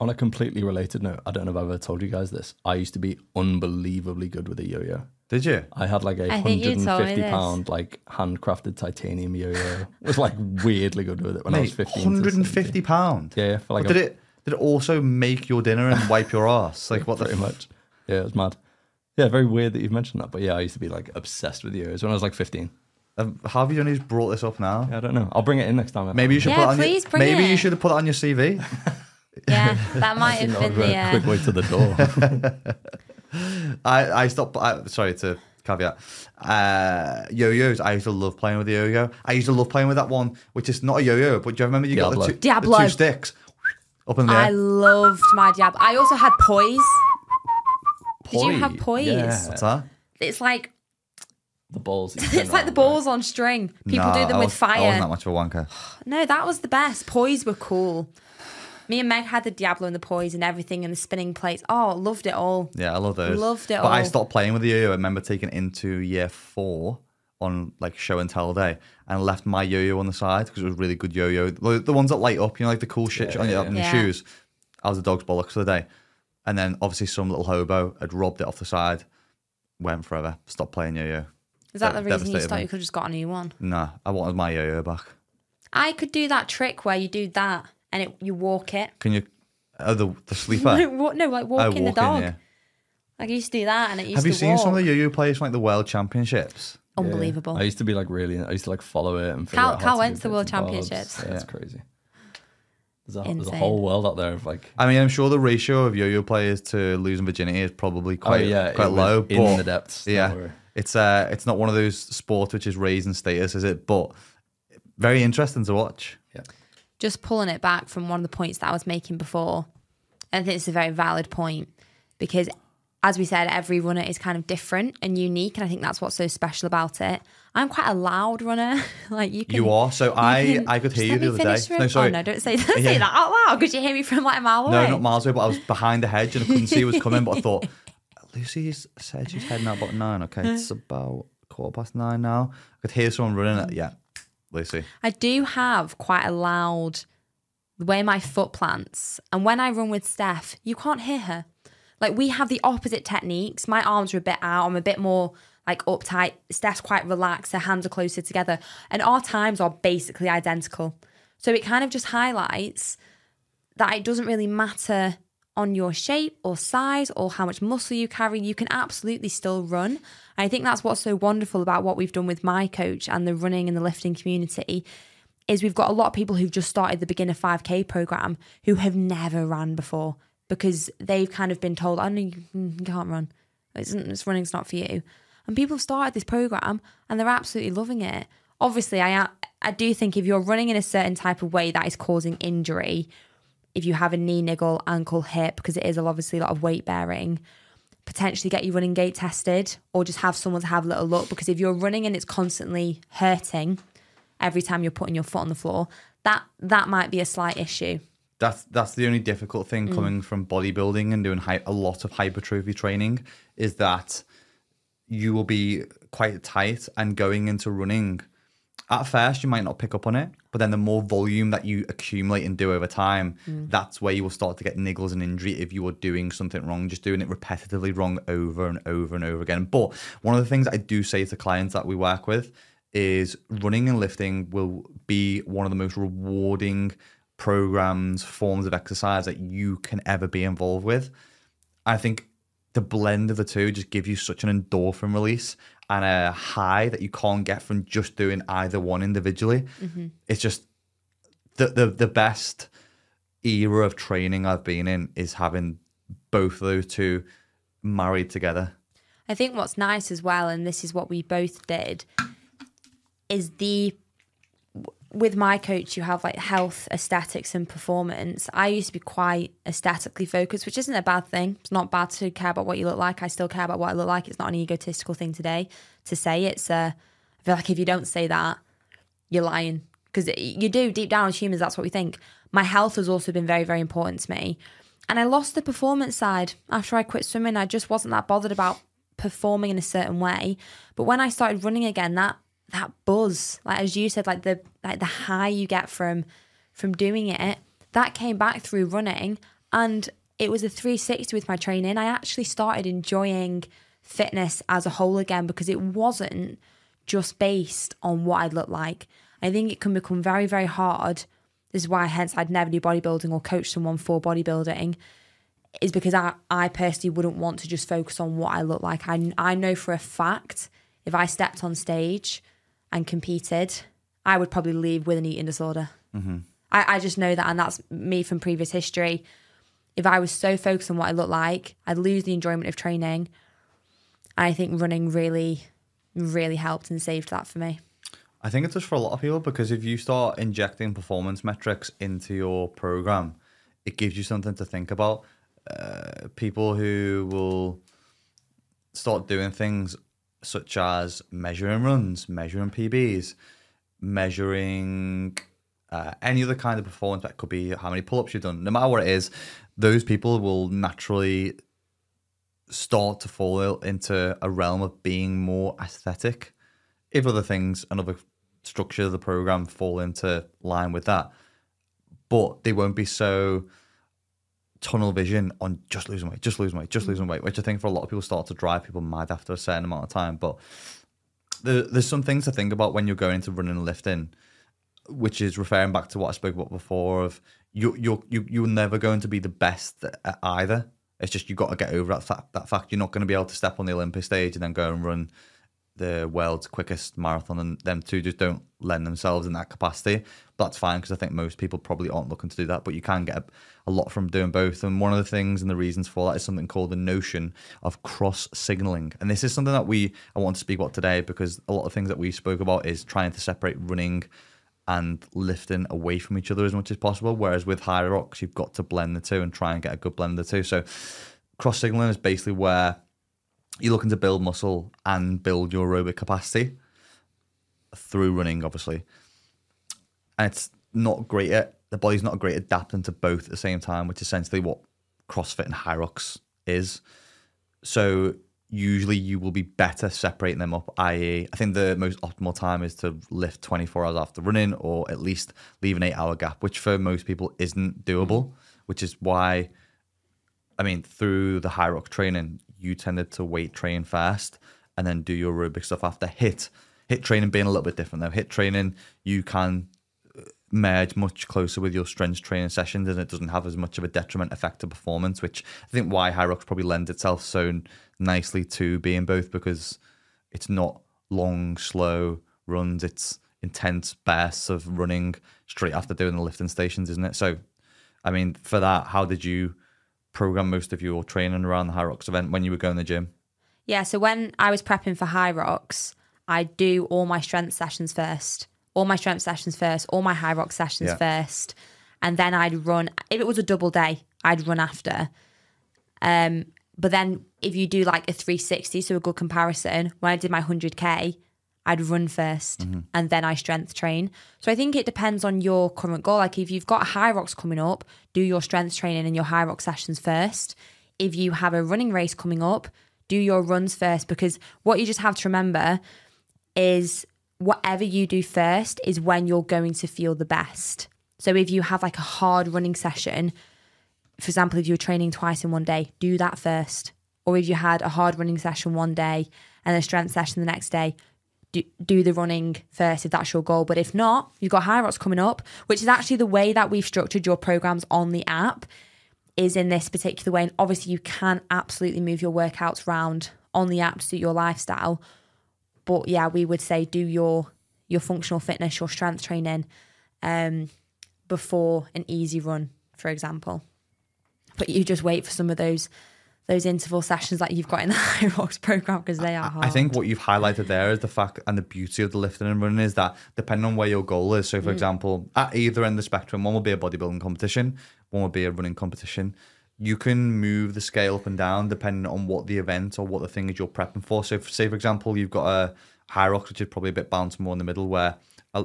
On a completely related note, I don't know if I've ever told you guys this. I used to be unbelievably good with a yo-yo. Did you? I had like a £150 like handcrafted titanium yo-yo. Was like weirdly good with it when I was 15. £150? Yeah, for like a... did it also make your dinner and wipe your ass? Like what? Pretty much. Yeah, it was mad. Yeah, very weird that you've mentioned that. But yeah, I used to be like obsessed with yo-yos when I was like 15. Have you only brought this up now? Yeah, I don't know. I'll bring it in next time. Maybe you should put it on your CV. Yeah, that might have been the quick way to the door. Sorry to caveat. Yo-yos. I used to love playing with the yo-yo. I used to love playing with that one, which is not a yo-yo, but do you remember you got the two sticks up in the air? I loved my Diablo. I also had poise. Did you have poise? Yeah. What's that? It's like the balls. It's like the balls on string. People do them with fire. I wasn't that much of a wanker. No, that was the best. Poise were cool. Me and Meg had the Diablo and the poise and everything and the spinning plates. Oh, loved it all. Yeah, I love those. But I stopped playing with the yo-yo. I remember taking it into year 4 on like show and tell day and left my yo-yo on the side because it was really good yo-yo. The ones that light up, you know, like the cool shit on your shoes. I was a dog's bollocks for the day. And then obviously some little hobo had robbed it off the side. Went forever. Stopped playing yo-yo. Is that the reason you stopped? You could have just got a new one. Nah, I wanted my yo-yo back. I could do that trick where you do that. And you walk it. Can you? Oh, the sleeper. Walking the dog. Yeah. Like I used to do that, and it used to. Have you seen some of the yo-yo players from like the World Championships? Unbelievable. Yeah. I used to be like really. I used to like follow it and. Cal went to the World Championships. Yeah. That's crazy. There's a whole world out there of like. I mean, I'm sure the ratio of yo-yo players to losing virginity is probably quite low. In the depths. Yeah, it's not one of those sports which is raising status, is it? But very interesting to watch. Yeah. Just pulling it back from one of the points that I was making before, I think it's a very valid point because, as we said, every runner is kind of different and unique, and I think that's what's so special about it. I'm quite a loud runner. Like you can, you are. So I could hear you the other day. No, sorry. Oh, no, don't say that out loud because you hear me from like a mile away. No, not miles away, but I was behind the hedge and I couldn't see who was coming, but I thought, Lucy's said she's heading out about 9. Okay, it's about 9:15 now. I could hear someone running. Yeah. Lucy. I do have quite a loud the way my foot plants. And when I run with Steph, you can't hear her. Like we have the opposite techniques. My arms are a bit out. I'm a bit more like uptight. Steph's quite relaxed. Her hands are closer together. And our times are basically identical. So it kind of just highlights that it doesn't really matter on your shape or size or how much muscle you carry, you can absolutely still run. And I think that's what's so wonderful about what we've done with My Coach and the running and the lifting community is we've got a lot of people who've just started the beginner 5K program who have never ran before because they've kind of been told, oh, no, you can't run. It's running's not for you. And people have started this program and they're absolutely loving it. Obviously, I do think if you're running in a certain type of way that is causing injury, if you have a knee, niggle, ankle, hip, because it is obviously a lot of weight bearing, potentially get your running gait tested or just have someone to have a little look. Because if you're running and it's constantly hurting every time you're putting your foot on the floor, that might be a slight issue. That's the only difficult thing coming from bodybuilding and doing a lot of hypertrophy training is that you will be quite tight and going into running. At first, you might not pick up on it, but then the more volume that you accumulate and do over time, that's where you will start to get niggles and injury if you are doing something wrong, just doing it repetitively wrong over and over and over again. But one of the things I do say to clients that we work with is running and lifting will be one of the most rewarding programs, forms of exercise that you can ever be involved with. I think the blend of the two just gives you such an endorphin release and a high that you can't get from just doing either one individually. Mm-hmm. It's just the best era of training I've been in is having both of those two married together. I think what's nice as well, and this is what we both did, is with My Coach you have like health, aesthetics and performance. I used to be quite aesthetically focused, which isn't a bad thing. It's not bad to care about what you look like. I still care about what I look like. It's not an egotistical thing today to say. It's I feel like if you don't say that, you're lying, because you do deep down as humans. That's what we think. My health has also been very, very important to me, and I lost the performance side after I quit swimming. I just wasn't that bothered about performing in a certain way, but when I started running again, that buzz, like as you said, like the high you get from doing it, that came back through running, and it was a 360 with my training. I actually started enjoying fitness as a whole again, because it wasn't just based on what I looked like. I think it can become very, very hard. This is why, hence, I'd never do bodybuilding or coach someone for bodybuilding, is because I personally wouldn't want to just focus on what I look like. I know for a fact if I stepped on stage and competed, I would probably leave with an eating disorder. Mm-hmm. I just know that, and that's me from previous history. If I was so focused on what I look like, I'd lose the enjoyment of training. And I think running really, really helped and saved that for me. I think it's just for a lot of people, because if you start injecting performance metrics into your program, it gives you something to think about. People who will start doing things such as measuring runs, measuring PBs, measuring any other kind of performance, that could be how many pull-ups you've done, no matter what it is, those people will naturally start to fall into a realm of being more aesthetic. If other things, another structure of the program fall into line with that, but they won't be so tunnel vision on just losing weight, which I think for a lot of people start to drive people mad after a certain amount of time. But there's some things to think about when you're going into running and lifting, which is referring back to what I spoke about before of you're never going to be the best at either. It's just you've got to get over that fact. You're not going to be able to step on the Olympic stage and then go and run the world's quickest marathon, and them two just don't lend themselves in that capacity. But that's fine, because I think most people probably aren't looking to do that, but you can get a lot from doing both. And one of the things and the reasons for that is something called the notion of cross signaling. And this is something that I want to speak about today, because a lot of things that we spoke about is trying to separate running and lifting away from each other as much as possible, whereas with Hyrox you've got to blend the two and try and get a good blend of the two. So cross signaling is basically where you're looking to build muscle and build your aerobic capacity through running, obviously. And it's not great at, the body's not great at adapting to both at the same time, which is essentially what CrossFit and Hyrox is. So usually you will be better separating them up, i.e. I think the most optimal time is to lift 24 hours after running, or at least leave an 8-hour gap, which for most people isn't doable, which is why, I mean, through the Hyrox training, you tended to weight train first and then do your aerobic stuff after. Hit training being a little bit different though. Hit training, you can merge much closer with your strength training sessions, and it doesn't have as much of a detriment effect to performance, which I think why Hyrox probably lends itself so nicely to being both, because it's not long, slow runs. It's intense bursts of running straight after doing the lifting stations, isn't it? So, I mean, for that, how did you program most of your training around the Hyrox event when you were going to the gym? Yeah, so when I was prepping for Hyrox, I do all my Hyrox sessions first, and then I'd run. If it was a double day, I'd run after. But then if you do like a 360, so a good comparison, when I did my 100k, I'd run first, mm-hmm. and then I strength train. So I think it depends on your current goal. Like if you've got Hyrox coming up, do your strength training and your Hyrox sessions first. If you have a running race coming up, do your runs first, because what you just have to remember is whatever you do first is when you're going to feel the best. So if you have like a hard running session, for example, if you're training twice in one day, do that first. Or if you had a hard running session one day and a strength session the next day, do the running first if that's your goal. But if not, you've got Hyrox coming up, which is actually the way that we've structured your programs on the app, is in this particular way. And obviously you can absolutely move your workouts around on the app to suit your lifestyle. But yeah, we would say do your functional fitness, your strength training before an easy run, for example. But you just wait for some of those interval sessions that you've got in the Hyrox program, because they are hard. I think what you've highlighted there is the fact, and the beauty of the lifting and running is that depending on where your goal is. So for example, at either end of the spectrum, one will be a bodybuilding competition, one will be a running competition. You can move the scale up and down depending on what the event or what the thing is you're prepping for. So say for example, you've got a Hyrox, which is probably a bit bounced more in the middle, where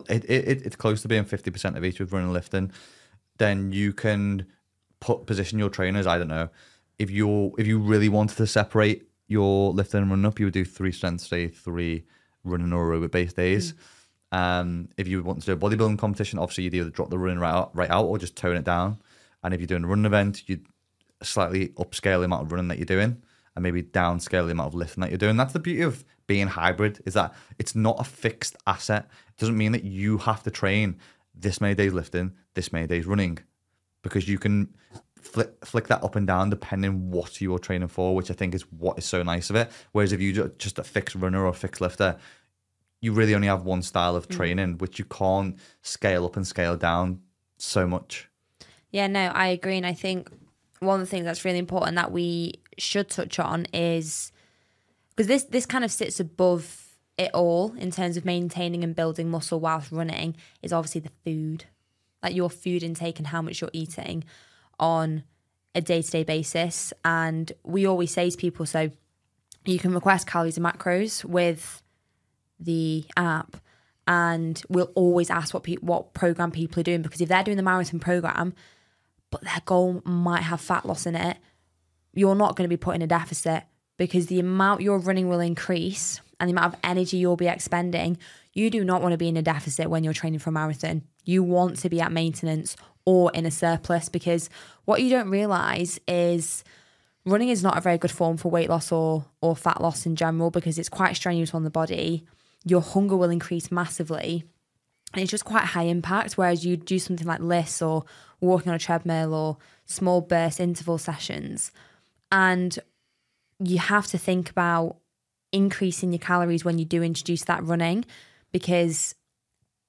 it's close to being 50% of each with running and lifting. Then you can position your trainers. I don't know, if you really wanted to separate your lifting and running up, you would do 3 strength day, 3 running or aerobic based days. If you want to do a bodybuilding competition, obviously you'd either drop the running right out or just tone it down. And if you're doing a running event, you'd slightly upscale the amount of running that you're doing. and maybe downscale the amount of lifting that you're doing. That's the beauty of being hybrid, is that it's not a fixed asset. It doesn't mean that you have to train this many days lifting, this many days running, because you can flick that up and down depending what you're training for, which I think is what is so nice of it. Whereas if you're just a fixed runner or a fixed lifter, you really only have one style of training, which you can't scale up and scale down so much. Yeah, no, I agree. And I think one of the things that's really important that we should touch on is, because this kind of sits above it all in terms of maintaining and building muscle whilst running, is obviously the food, like your food intake and how much you're eating on a day-to-day basis. And we always say to people, so you can request calories and macros with the app, and we'll always ask what program people are doing, because if they're doing the marathon program but their goal might have fat loss in it, you're not going to be put in a deficit, because the amount you're running will increase and the amount of energy you'll be expending. You do not want to be in a deficit when you're training for a marathon. You want to be at maintenance or in a surplus, because what you don't realize is running is not a very good form for weight loss or fat loss in general, because it's quite strenuous on the body. Your hunger will increase massively and it's just quite high impact. Whereas you do something like lists or walking on a treadmill or small burst interval sessions, and you have to think about increasing your calories when you do introduce that running, because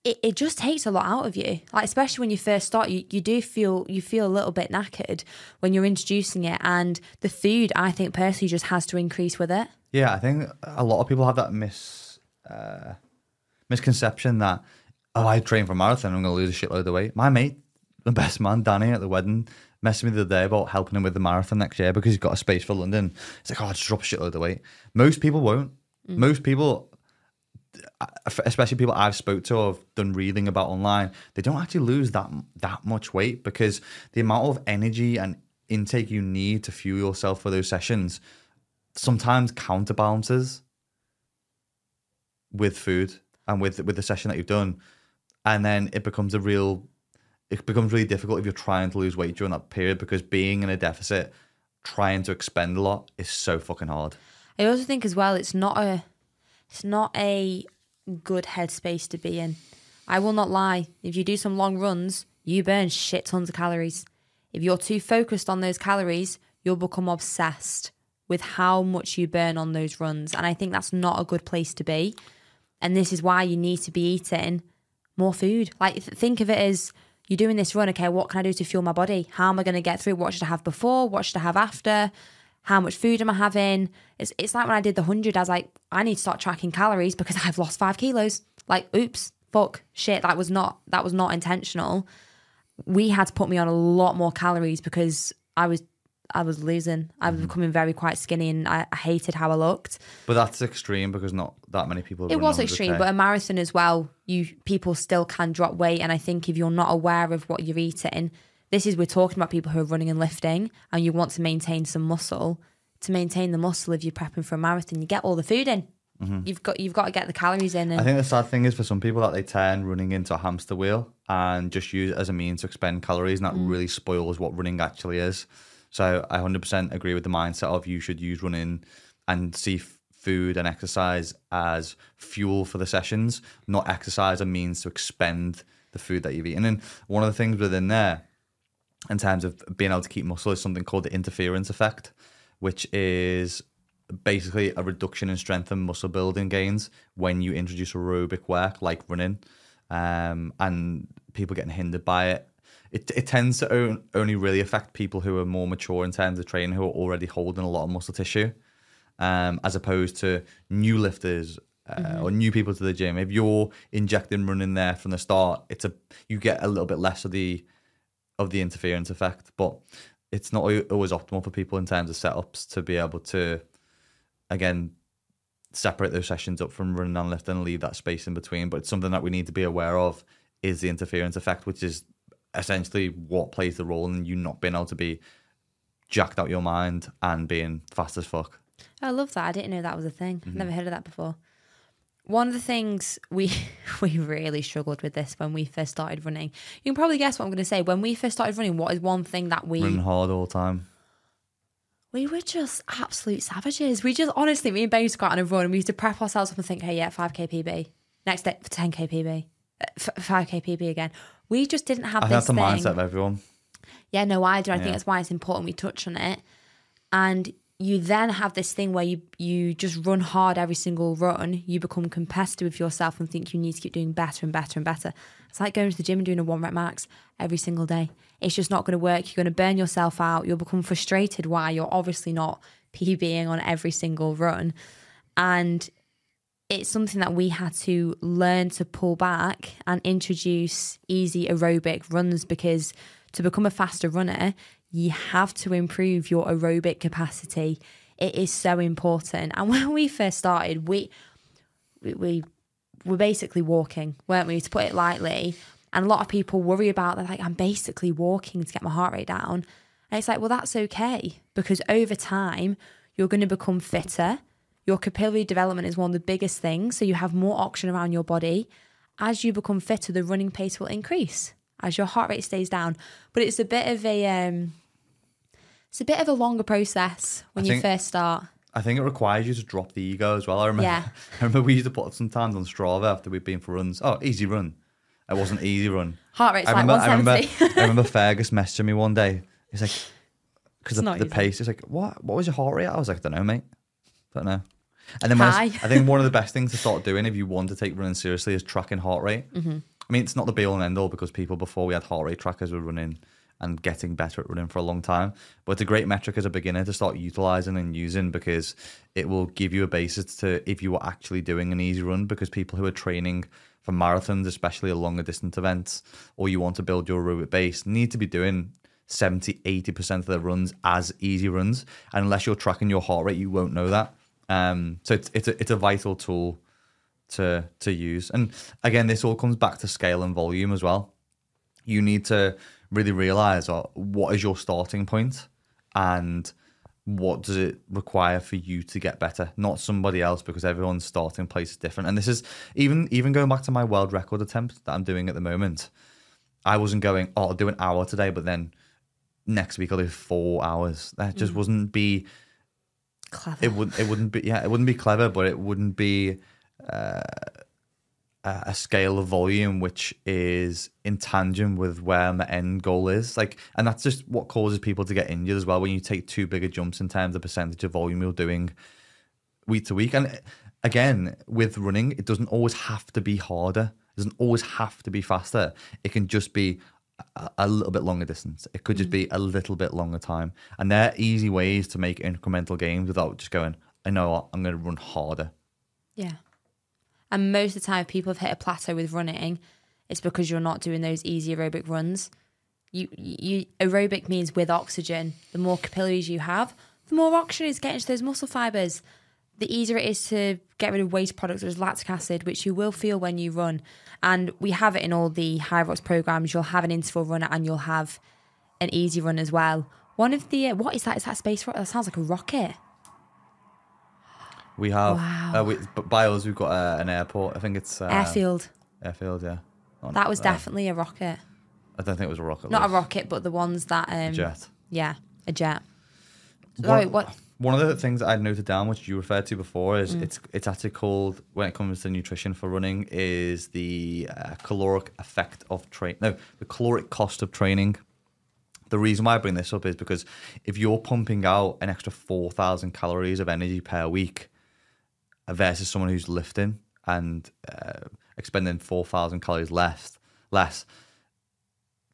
it just takes a lot out of you. Like, especially when you first start, you do feel a little bit knackered when you're introducing it. And the food, I think personally, just has to increase with it. Yeah, I think a lot of people have that misconception that, oh, I train for a marathon, I'm going to lose a shitload of weight. My mate, the best man, Danny, at the wedding, messaged me the other day about helping him with the marathon next year because he's got a space for London. It's like, oh, I just drop a shitload of weight. Most people won't. Mm. Most people, especially people I've spoke to or have done reading about online, they don't actually lose that much weight, because the amount of energy and intake you need to fuel yourself for those sessions sometimes counterbalances with food and with the session that you've done. And then it becomes really difficult if you're trying to lose weight during that period, because being in a deficit, trying to expend a lot, is so fucking hard. I also think as well, it's not a good headspace to be in. I will not lie. If you do some long runs, you burn shit tons of calories. If you're too focused on those calories, you'll become obsessed with how much you burn on those runs. And I think that's not a good place to be. And this is why you need to be eating more food. Like, think of it as you're doing this run. Okay, what can I do to fuel my body? How am I going to get through? What should I have before? What should I have after? How much food am I having? It's like when I did the 100, I was like, I need to start tracking calories because I've lost 5 kilos. Like, oops, fuck, shit, that was not intentional. We had to put me on a lot more calories because I was losing. I was becoming very quite skinny, and I hated how I looked. But that's extreme, because not that many people. It was extreme, but a marathon as well, people still can drop weight. And I think if you're not aware of what you're eating, we're talking about people who are running and lifting, and you want to maintain some muscle. To maintain the muscle, if you're prepping for a marathon, you get all the food in. Mm-hmm. You've got to get the calories in. And I think the sad thing is for some people that they turn running into a hamster wheel and just use it as a means to expend calories, and that really spoils what running actually is. So I 100% agree with the mindset of you should use running and see food and exercise as fuel for the sessions, not exercise a means to expend the food that you've eaten. And one of the things within there, in terms of being able to keep muscle, is something called the interference effect, which is basically a reduction in strength and muscle building gains when you introduce aerobic work like running, and people getting hindered by it. It tends to only really affect people who are more mature in terms of training, who are already holding a lot of muscle tissue, as opposed to new lifters or new people to the gym. If you're injecting running there from the start, you get a little bit less of the interference effect, but it's not always optimal for people in terms of setups to be able to, again, separate those sessions up from running and lifting and leave that space in between. But it's something that we need to be aware of, is the interference effect, which is essentially what plays the role in you not being able to be jacked out your mind and being fast as fuck. I love that. I didn't know that was a thing. Mm-hmm. Never heard of that before. One of the things we really struggled with this when we first started running. You can probably guess what I'm going to say. When we first started running, what is one thing that we... Running hard all the time. we were just absolute savages. We just, honestly, me and Ben used to go out on a run and we used to prep ourselves up and think, hey, yeah, 5K PB. Next day, 10K PB. 5K PB again. We just didn't have this thing. That's the mindset of everyone. Yeah, no, I do. I think that's why it's important we touch on it. And you then have this thing where you just run hard every single run. You become competitive with yourself and think you need to keep doing better and better and better. It's like going to the gym and doing a 1 rep max every single day. It's just not going to work. You're going to burn yourself out. You'll become frustrated why you're obviously not PBing on every single run. And it's something that we had to learn to pull back and introduce easy aerobic runs, because to become a faster runner, you have to improve your aerobic capacity. It is so important. And when we first started, we were basically walking, weren't we, to put it lightly. And a lot of people worry about that, like, I'm basically walking to get my heart rate down. And it's like, well, that's okay, because over time, you're going to become fitter. Your capillary development is one of the biggest things, so you have more oxygen around your body. As you become fitter, the running pace will increase as your heart rate stays down. But it's a bit of a... It's a bit of a longer process when you first start. I think it requires you to drop the ego as well. I remember we used to put sometimes on Strava after we'd been for runs. Oh, easy run. It wasn't an easy run. Heart rate's I remember Fergus messaging me one day. He's like, because of the pace. He's like, what was your heart rate? I was like, I don't know, mate. I don't know. And then I think one of the best things to start doing if you want to take running seriously is tracking heart rate. Mm-hmm. I mean, it's not the be-all and end-all, because people before we had heart rate trackers were running and getting better at running for a long time. But it's a great metric as a beginner to start utilising and using, because it will give you a basis to if you are actually doing an easy run, because people who are training for marathons, especially a longer distance events, or you want to build your aerobic base, need to be doing 70, 80% of their runs as easy runs. And unless you're tracking your heart rate, you won't know that. So it's a vital tool to use. And again, this all comes back to scale and volume as well. You need to really realize what is your starting point and what does it require for you to get better, not somebody else, because everyone's starting place is different. And this is even going back to my world record attempt that I'm doing at the moment. I wasn't going, oh, I'll do an hour today, but then next week I'll do 4 hours. That just wouldn't be clever. It wouldn't be clever, but it wouldn't be a scale of volume which is in tangent with where my end goal is. And that's just what causes people to get injured as well, when you take too big a jumps in terms of percentage of volume you're doing week to week. And again, with running, it doesn't always have to be harder. It doesn't always have to be faster. It can just be a little bit longer distance. It could just be a little bit longer time. And there are easy ways to make incremental gains without just going, I know what, I'm going to run harder. Yeah. And most of the time, if people have hit a plateau with running, it's because you're not doing those easy aerobic runs. You aerobic means with oxygen. The more capillaries you have, the more oxygen is getting to those muscle fibers. The easier it is to get rid of waste products, such as lactic acid, which you will feel when you run. And we have it in all the Hyrox programs. You'll have an interval runner and you'll have an easy run as well. One of the what is that? Is that space rocket? That sounds like a rocket. We have, by us, we've got an airport. I think it's... Airfield. Airfield, yeah. That was definitely a rocket. I don't think it was a rocket. Not a rocket, but the ones that... a jet. Yeah, a jet. One of the things that I'd noted down, which you referred to before, is it's actually called, when it comes to nutrition for running, is the caloric effect of training. No, the caloric cost of training. The reason why I bring this up is because if you're pumping out an extra 4,000 calories of energy per week... versus someone who's lifting and expending 4,000 calories less.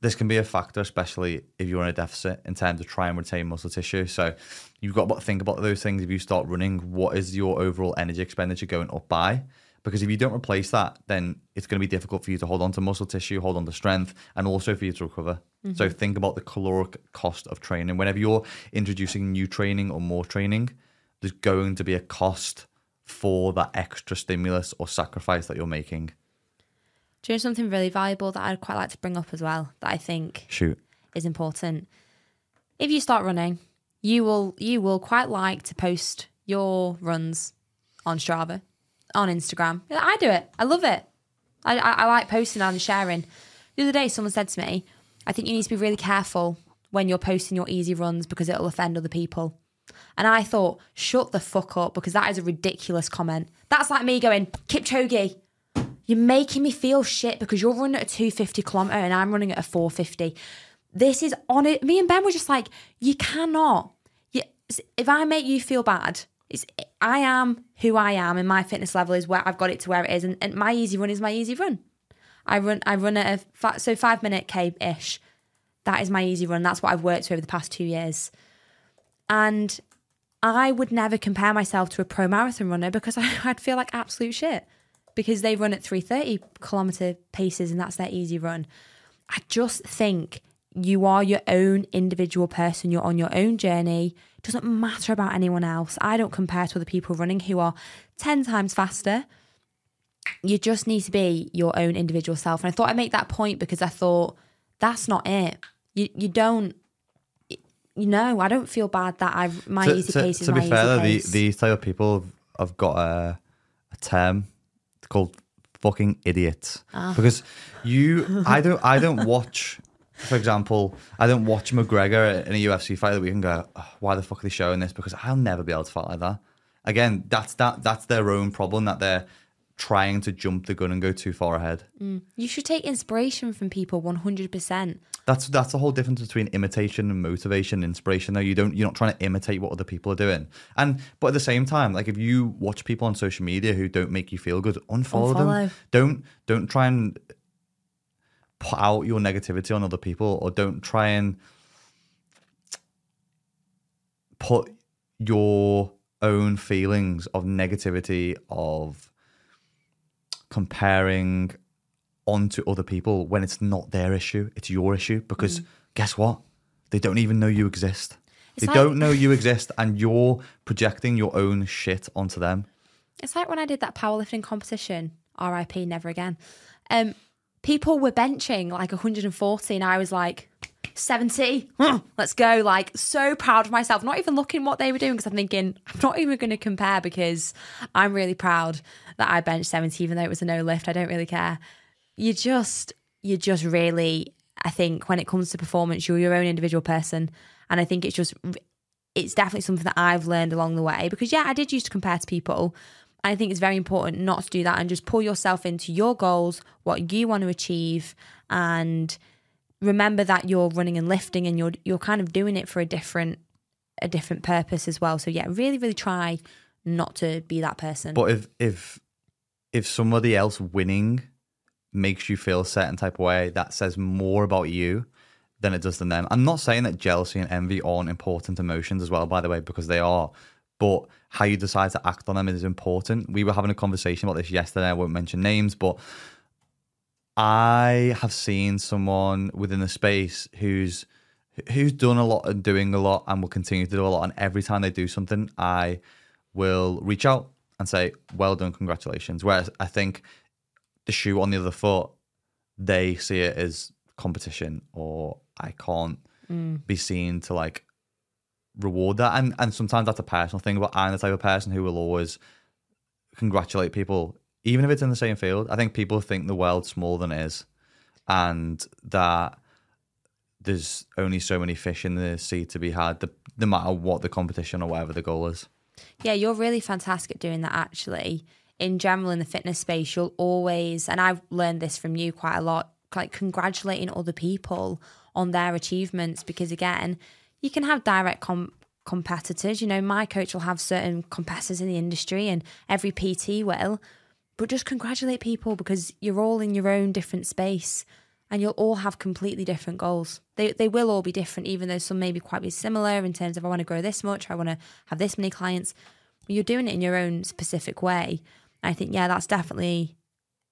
This can be a factor, especially if you're in a deficit, in terms of try and retain muscle tissue. So you've got to think about those things. If you start running, what is your overall energy expenditure going up by? Because if you don't replace that, then it's going to be difficult for you to hold on to muscle tissue, hold on to strength, and also for you to recover. Mm-hmm. So think about the caloric cost of training. Whenever you're introducing new training or more training, there's going to be a cost for that extra stimulus or sacrifice that you're making. Do you know something really valuable that I'd quite like to bring up as well, that I think is important? If you start running, you will quite like to post your runs on Strava, on Instagram. I do it. I love it. I like posting and sharing. The other day, someone said to me, I think you need to be really careful when you're posting your easy runs because it'll offend other people. And I thought, shut the fuck up, because that is a ridiculous comment. That's like me going, Kipchoge, you're making me feel shit because you're running at a 250 kilometre and I'm running at a 450. This is on it. Me and Ben were just like, you cannot. If I make you feel bad, I am who I am and my fitness level is where I've got it to where it is. And my easy run is my easy run. I run at a, so 5 minute K-ish. That is my easy run. That's what I've worked to over the past 2 years. And I would never compare myself to a pro marathon runner because I'd feel like absolute shit because they run at 330 kilometre paces and that's their easy run. I just think you are your own individual person. You're on your own journey. It doesn't matter about anyone else. I don't compare to other people running who are 10 times faster. You just need to be your own individual self. And I thought I'd make that point because I thought, that's not it. You don't, you know, I don't feel bad that I've, my to, easy to, pace is my easy pace. To be fair though, these type of people have got a term called fucking idiots. Because I don't watch, for example, I don't watch McGregor in a UFC fight that we can go, oh, why the fuck are they showing this? Because I'll never be able to fight like that. Again, that's their own problem that they're trying to jump the gun and go too far ahead. You should take inspiration from people 100%. That's the whole difference between imitation and motivation. Inspiration though, you're not trying to imitate what other people are doing. But at the same time, like if you watch people on social media who don't make you feel good, unfollow them. Don't try and put out your negativity on other people, or don't try and put your own feelings of negativity, of comparing onto other people when it's not their issue, it's your issue, because guess what? They don't even know you exist. They don't know you exist, and you're projecting your own shit onto them. It's like when I did that powerlifting competition, RIP, never again. People were benching like 140 and I was like 70, let's go, like so proud of myself, not even looking what they were doing because I'm thinking I'm not even going to compare because I'm really proud that I benched 70 even though it was a no lift. I don't really care. You just really, I think when it comes to performance, you're your own individual person, and I think it's definitely something that I've learned along the way because I did used to compare to people. I think it's very important not to do that and just pull yourself into your goals, what you want to achieve, and remember that you're running and lifting and you're kind of doing it for a different purpose as well. So yeah, really, really try not to be that person. But if somebody else winning makes you feel a certain type of way, that says more about you than it does than them. I'm not saying that jealousy and envy aren't important emotions as well, by the way, because they are. But how you decide to act on them is important. We were having a conversation about this yesterday. I won't mention names, but I have seen someone within the space who's done a lot and doing a lot and will continue to do a lot. And every time they do something, I will reach out and say, well done, congratulations. Whereas I think the shoe on the other foot, they see it as competition, or I can't be seen to like reward that. And sometimes that's a personal thing, but I'm the type of person who will always congratulate people. Even if it's in the same field, I think people think the world's smaller than it is and that there's only so many fish in the sea to be had, no matter what the competition or whatever the goal is. Yeah, you're really fantastic at doing that, actually. In general, in the fitness space, you'll always, and I've learned this from you quite a lot, like congratulating other people on their achievements, because again, you can have direct competitors. You know, my coach will have certain competitors in the industry and every PT will, but just congratulate people because you're all in your own different space and you'll all have completely different goals. They will all be different, even though some may be quite similar in terms of I want to grow this much, I want to have this many clients. You're doing it in your own specific way. I think, yeah, that's definitely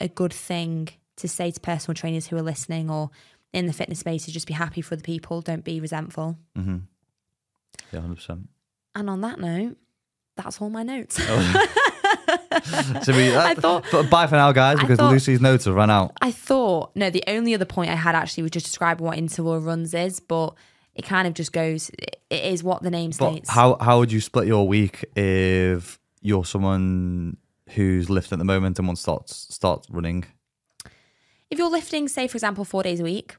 a good thing to say to personal trainers who are listening or in the fitness space, is just be happy for the people, don't be resentful. Mm-hmm. Yeah, 100%. And on that note, that's all my notes. So bye for now, guys, because Lucy's notes have run out. No, the only other point I had actually was just describe what interval runs is, but it kind of just goes, it is what the name states. How would you split your week if you're someone who's lifting at the moment and wants to start running? If you're lifting, say, for example, 4 days a week,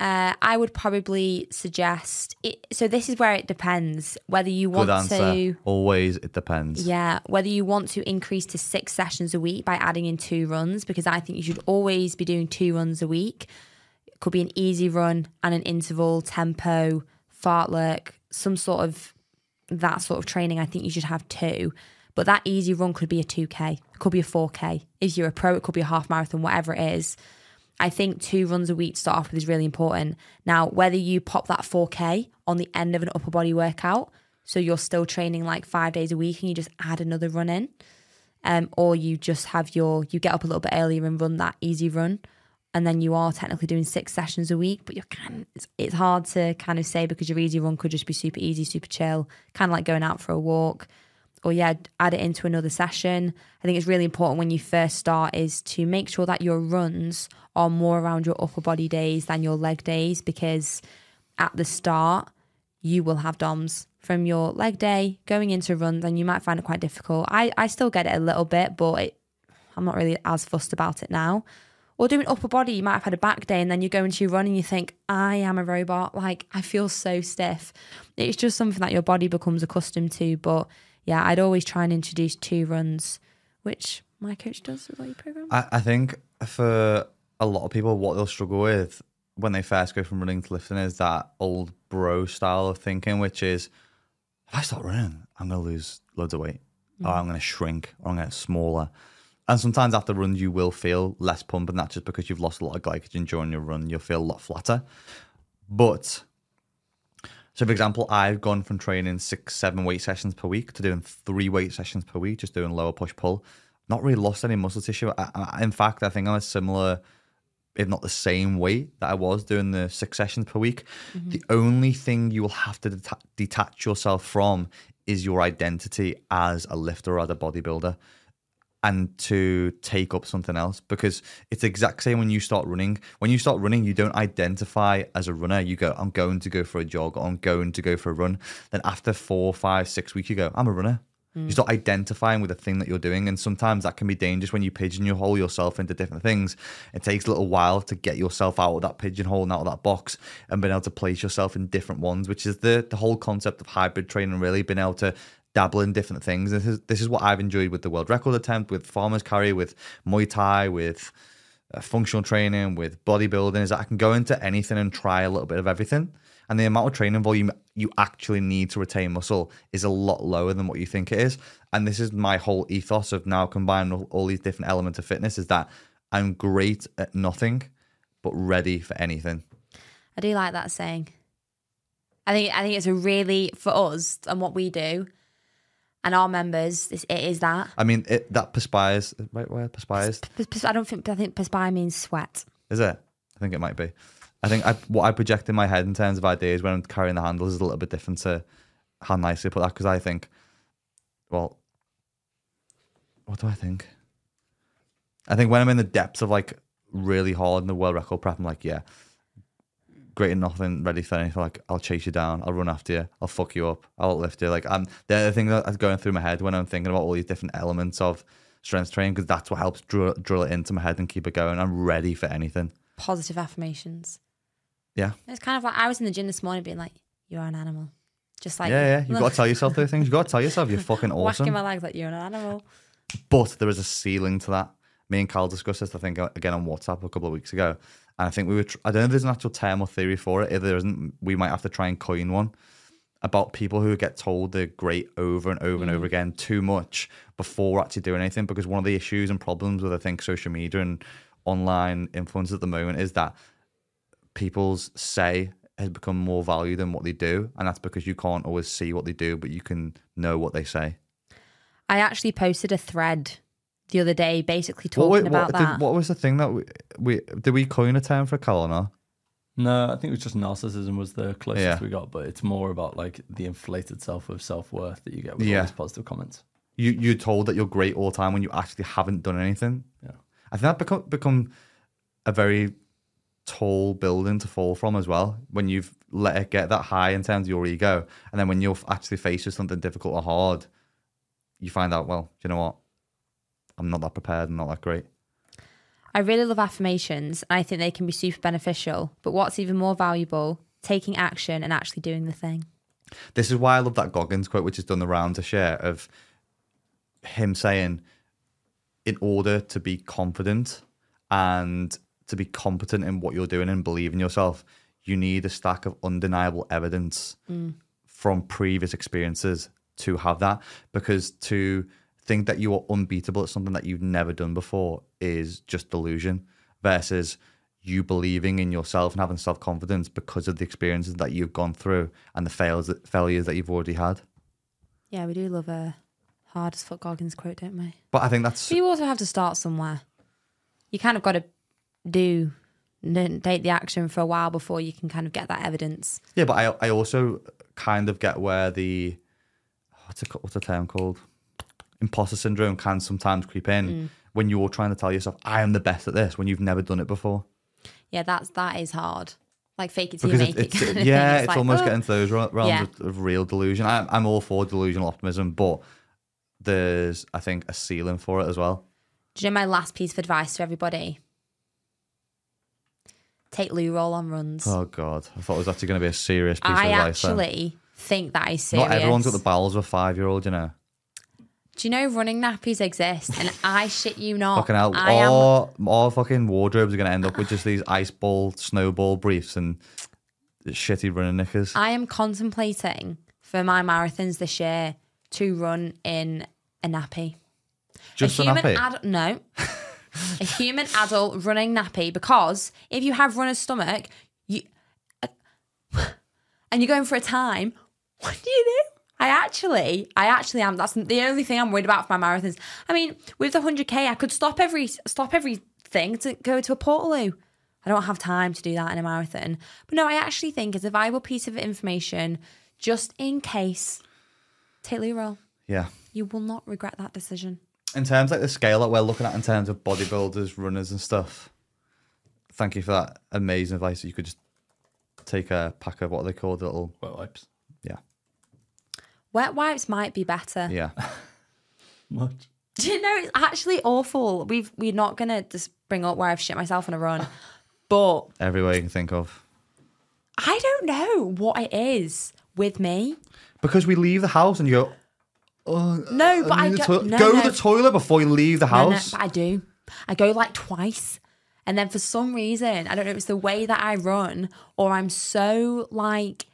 I would probably suggest it, so this is where it depends whether you want to always it depends yeah whether you want to increase to 6 sessions a week by adding in 2 runs, because I think you should always be doing 2 runs a week. It could be an easy run and an interval, tempo, fartlek, some sort of that sort of training. I think you should have 2. But that easy run could be a 2K, could be a 4K. If you're a pro, it could be a half marathon, whatever it is. I think 2 runs a week to start off with is really important. Now, whether you pop that 4K on the end of an upper body workout, so you're still training like 5 days a week and you just add another run in, or you just have your, you get up a little bit earlier and run that easy run, and then you are technically doing 6 sessions a week, but you can, it's hard to kind of say because your easy run could just be super easy, super chill, kind of like going out for a walk. Or yeah, add it into another session. I think it's really important when you first start is to make sure that your runs are more around your upper body days than your leg days, because at the start, you will have DOMS from your leg day going into runs and you might find it quite difficult. I still get it a little bit, but I'm not really as fussed about it now. Or doing upper body, you might have had a back day and then you go into your run and you think, I am a robot. Like, I feel so stiff. It's just something that your body becomes accustomed to, but yeah, I'd always try and introduce 2 runs, which my coach does with all your programs. I think for a lot of people, what they'll struggle with when they first go from running to lifting is that old bro style of thinking, which is, if I start running, I'm going to lose loads of weight, or I'm going to shrink, or I'm going to get smaller. And sometimes after runs, you will feel less pump, and that's just because you've lost a lot of glycogen during your run. You'll feel a lot flatter. But so, for example, I've gone from training 6-7 weight sessions per week to doing 3 weight sessions per week, just doing lower push-pull. Not really lost any muscle tissue. In fact, I think I'm a similar, if not the same weight that I was doing the 6 sessions per week. Mm-hmm. The only thing you will have to detach yourself from is your identity as a lifter or as a bodybuilder, and to take up something else, because it's the exact same when you start running. When you start running, you don't identify as a runner. You go, I'm going to go for a jog, or I'm going to go for a run. Then after 4, 5, 6 weeks, you go, I'm a runner. You start identifying with the thing that you're doing, and sometimes that can be dangerous when you pigeonhole yourself into different things. It takes a little while to get yourself out of that pigeonhole and out of that box and being able to place yourself in different ones, which is the whole concept of hybrid training, really, being able to dabble in different things. This is what I've enjoyed with the world record attempt, with farmer's carry, with Muay Thai, with functional training, with bodybuilding, is that I can go into anything and try a little bit of everything. And the amount of training volume you actually need to retain muscle is a lot lower than what you think it is. And this is my whole ethos of now combining all these different elements of fitness, is that I'm great at nothing, but ready for anything. I do like that saying. I think it's a really, for us and what we do, and our members, it is that. I mean, that perspires, right word, perspires? I think perspire means sweat. Is it? I think it might be. I think what I project in my head in terms of ideas when I'm carrying the handles is a little bit different to how nicely I put that, because I think, well, what do I think? I think when I'm in the depths of like really hard in the world record prep, I'm like, yeah, great at nothing, ready for anything. Like, I'll chase you down, I'll run after you, I'll fuck you up, I'll lift you. Like, the thing that's going through my head when I'm thinking about all these different elements of strength training, because that's what helps drill it into my head and keep it going. I'm ready for anything. Positive affirmations. Yeah. It's kind of like, I was in the gym this morning being like, you're an animal. Just like, yeah. You've got to tell yourself those things. You've got to tell yourself you're fucking awesome. Whacking my legs like, you're an animal. But there is a ceiling to that. Me and Carl discussed this, I think, again on WhatsApp a couple of weeks ago. And I think we were, I don't know if there's an actual term or theory for it. If there isn't, we might have to try and coin one, about people who get told they're great over and over and over again too much before actually doing anything. Because one of the issues and problems with, I think, social media and online influence at the moment is that people's say has become more value than what they do. And that's because you can't always see what they do, but you can know what they say. I actually posted a thread the other day, basically talking about that. What was the thing that we did? We coin a term for Cal or not? No, I think it was just narcissism was the closest we got, but it's more about like the inflated self-worth that you get with all these positive comments. You're told that you're great all the time when you actually haven't done anything. Yeah, I think that become a very tall building to fall from as well, when you've let it get that high in terms of your ego, and then when you're actually faced with something difficult or hard, you find out, well, do you know what? I'm not that prepared, I'm not that great. I really love affirmations and I think they can be super beneficial, but what's even more valuable, taking action and actually doing the thing. This is why I love that Goggins quote, which has done the rounds a share, of him saying, in order to be confident and to be competent in what you're doing and believe in yourself, you need a stack of undeniable evidence from previous experiences to have that. Because to think that you are unbeatable at something that you've never done before is just delusion, versus you believing in yourself and having self-confidence because of the experiences that you've gone through and the failures that you've already had. Yeah, we do love a hard as fuck Goggins quote, don't we? But I think that's... But you also have to start somewhere. You kind of got to take the action for a while before you can kind of get that evidence. Yeah, but I also kind of get where the... What's the term called? Imposter syndrome can sometimes creep in when you're trying to tell yourself, I am the best at this, when you've never done it before. Yeah, that is hard. Like fake it till you make it. Yeah, it's like, almost getting to those realms of real delusion. I'm all for delusional optimism, but there's, I think, a ceiling for it as well. Do you know my last piece of advice to everybody? Take loo roll on runs. Oh, God. I thought it was actually going to be a serious piece of advice. I actually think that is serious. Not everyone's got the bowels of a 5-year-old, you know. Do you know running nappies exist? And I shit you not. Fucking hell. All fucking wardrobes are going to end up with just these ice ball, snowball briefs and shitty running knickers. I am contemplating for my marathons this year to run in a nappy. Just a nappy? No. A human adult running nappy, because if you have runner's stomach and you're going for a time, what do? I actually am. That's the only thing I'm worried about for my marathons. I mean, with the 100K, I could stop everything to go to a Portaloo. I don't have time to do that in a marathon. But no, I actually think it's a valuable piece of information, just in case. Take loo roll. Yeah. You will not regret that decision. In terms of the scale that we're looking at in terms of bodybuilders, runners and stuff, thank you for that amazing advice. You could just take a pack of, what are they called, little... Wet wipes. Yeah. Wet wipes might be better. Yeah. Much. Do you know, it's actually awful. We're not going to just bring up where I've shit myself on a run, but... Every way you can think of. I don't know what it is with me. Because we leave the house and you go, oh... No, but I go to the toilet before you leave the house. No, but I do. I go like twice. And then for some reason, I don't know if it's the way that I run or I'm so like...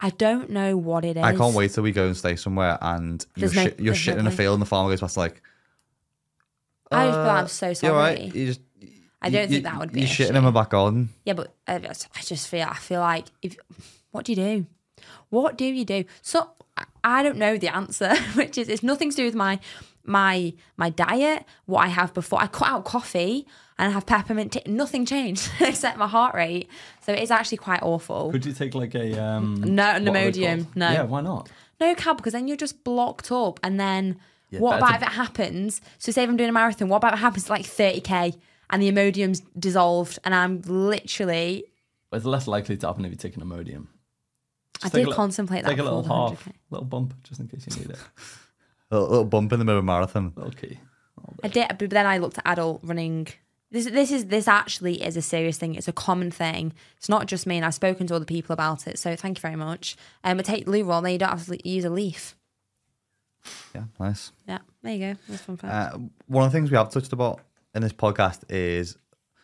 I don't know what it is. I can't wait till we go and stay somewhere and you're shitting in a field and the farmer goes past like... I just feel like, I'm so sorry. Right. I don't think that would be... You're shitting in my back garden. Yeah, but I feel like... What do you do? What do you do? So I don't know the answer, which is it's nothing to do with my diet, what I have before. I cut out coffee and I have peppermint tea. Nothing changed except my heart rate. So it's actually quite awful. Could you take like a... an Imodium. No. Yeah, why not? No, Cal, because then you're just blocked up. And then what about if it happens? So say if I'm doing a marathon, what about if it happens to like 30K and the Imodium's dissolved and I'm literally... Well, it's less likely to happen if you take an Imodium. Just I did contemplate that. Take a little little bump just in case you need it. A little bump in the middle of a marathon. Okay. I did, but then I looked at adult running. This actually is a serious thing. It's a common thing. It's not just me, and I've spoken to other people about it. So thank you very much. But take loo roll, then you don't have to use a leaf. Yeah, nice. Yeah, there you go. That's fun fact. One of the things we have touched about in this podcast is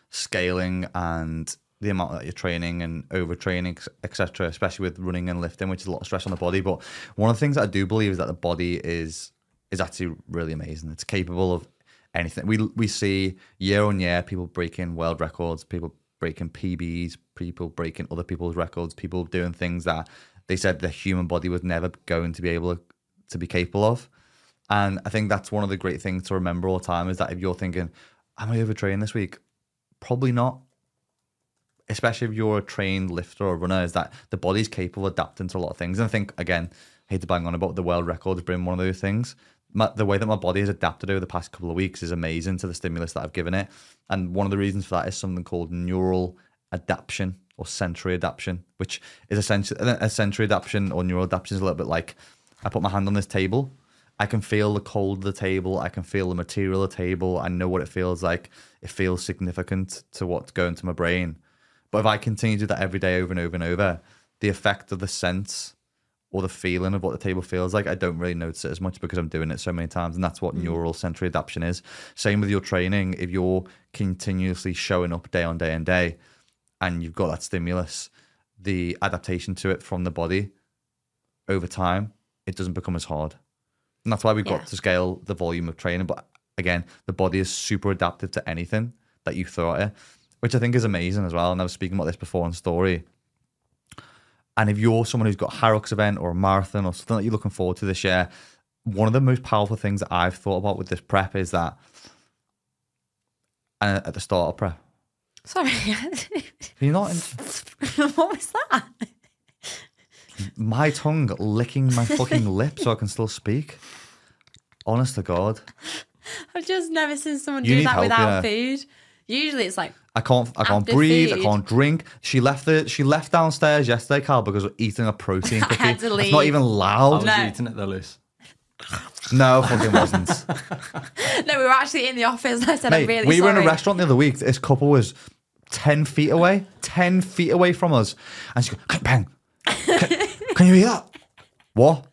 scaling and the amount that you're training and overtraining, etc., especially with running and lifting, which is a lot of stress on the body. But one of the things that I do believe is that the body is actually really amazing. It's capable of anything. We see year on year people breaking world records, people breaking PBs, people breaking other people's records, people doing things that they said the human body was never going to be able to be capable of. And I think that's one of the great things to remember all the time, is that if you're thinking, am I overtraining this week? Probably not. Especially if you're a trained lifter or runner, is that the body's capable of adapting to a lot of things. And I think, again, I hate to bang on about the world records being one of those things. The way that my body has adapted over the past couple of weeks is amazing to the stimulus that I've given it. And one of the reasons for that is something called neural adaptation or sensory adaptation, which is essentially a sensory adaptation or neural adaptation is a little bit like I put my hand on this table I can feel the cold of the table. I can feel the material of the table. I know what it feels like. It feels significant to what's going to my brain. But if I continue to do that every day over and over and over, the effect of the sense or the feeling of what the table feels like, I don't really notice it as much because I'm doing it so many times. And that's what neural sensory adaptation is. Same with your training. If you're continuously showing up day on day and day and you've got that stimulus, the adaptation to it from the body over time, it doesn't become as hard. And that's why we've got to scale the volume of training. But again, the body is super adaptive to anything that you throw at it, which I think is amazing as well. And I was speaking about this before on Story. And if you're someone who's got a Hyrox event or a marathon or something that you're looking forward to this year, one of the most powerful things that I've thought about with this prep is that, and at the start of prep. Sorry. You're not in... What was that? My tongue licking my fucking lip so I can still speak. Honest to God. I've just never seen someone do that without food. Usually it's like I can't breathe, food. I can't drink. She left downstairs yesterday, Carl, because we're eating a protein cookie. I had to leave. It's not even loud. I was eating it though, Luce. No, fucking wasn't. No, we were actually in the office and I said, I'm really sorry. We were in a restaurant the other week. This couple was 10 feet away from us. And she goes, bang, bang. Can you hear that? What?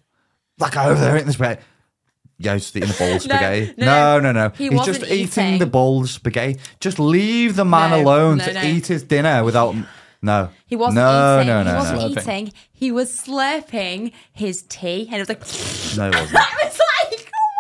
That guy over there eating this way. Yeah, he's just eating the bowl of spaghetti. No. He's just eating the bowl of spaghetti. Just leave the man alone to eat his dinner without... No. He wasn't eating. He wasn't eating. He was slurping his tea. And it was like... No, it wasn't. I was like, oh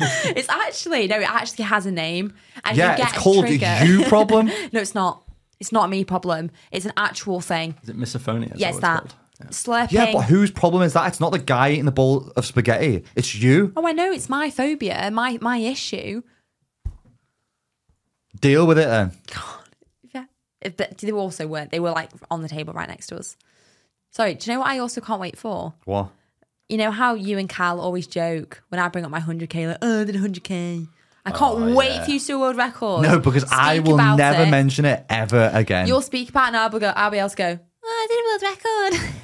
my God. It's actually... No, it actually has a name. And it's called the you problem. No, it's not. It's not a me problem. It's an actual thing. Is it misophonia? Yes, that. Yeah. Slurping. Yeah, but whose problem is that? It's not the guy eating the bowl of spaghetti. It's you. Oh, I know. It's my phobia, my issue. Deal with it then. God, yeah. But they also weren't. They were like on the table right next to us. Sorry, do you know what I also can't wait for? What? You know how you and Cal always joke when I bring up my 100K, like, oh, I did 100K. I can't wait for you to do a world record. No, because I will never mention it ever again. You'll speak about it and I'll be able to go, oh, I did a world record.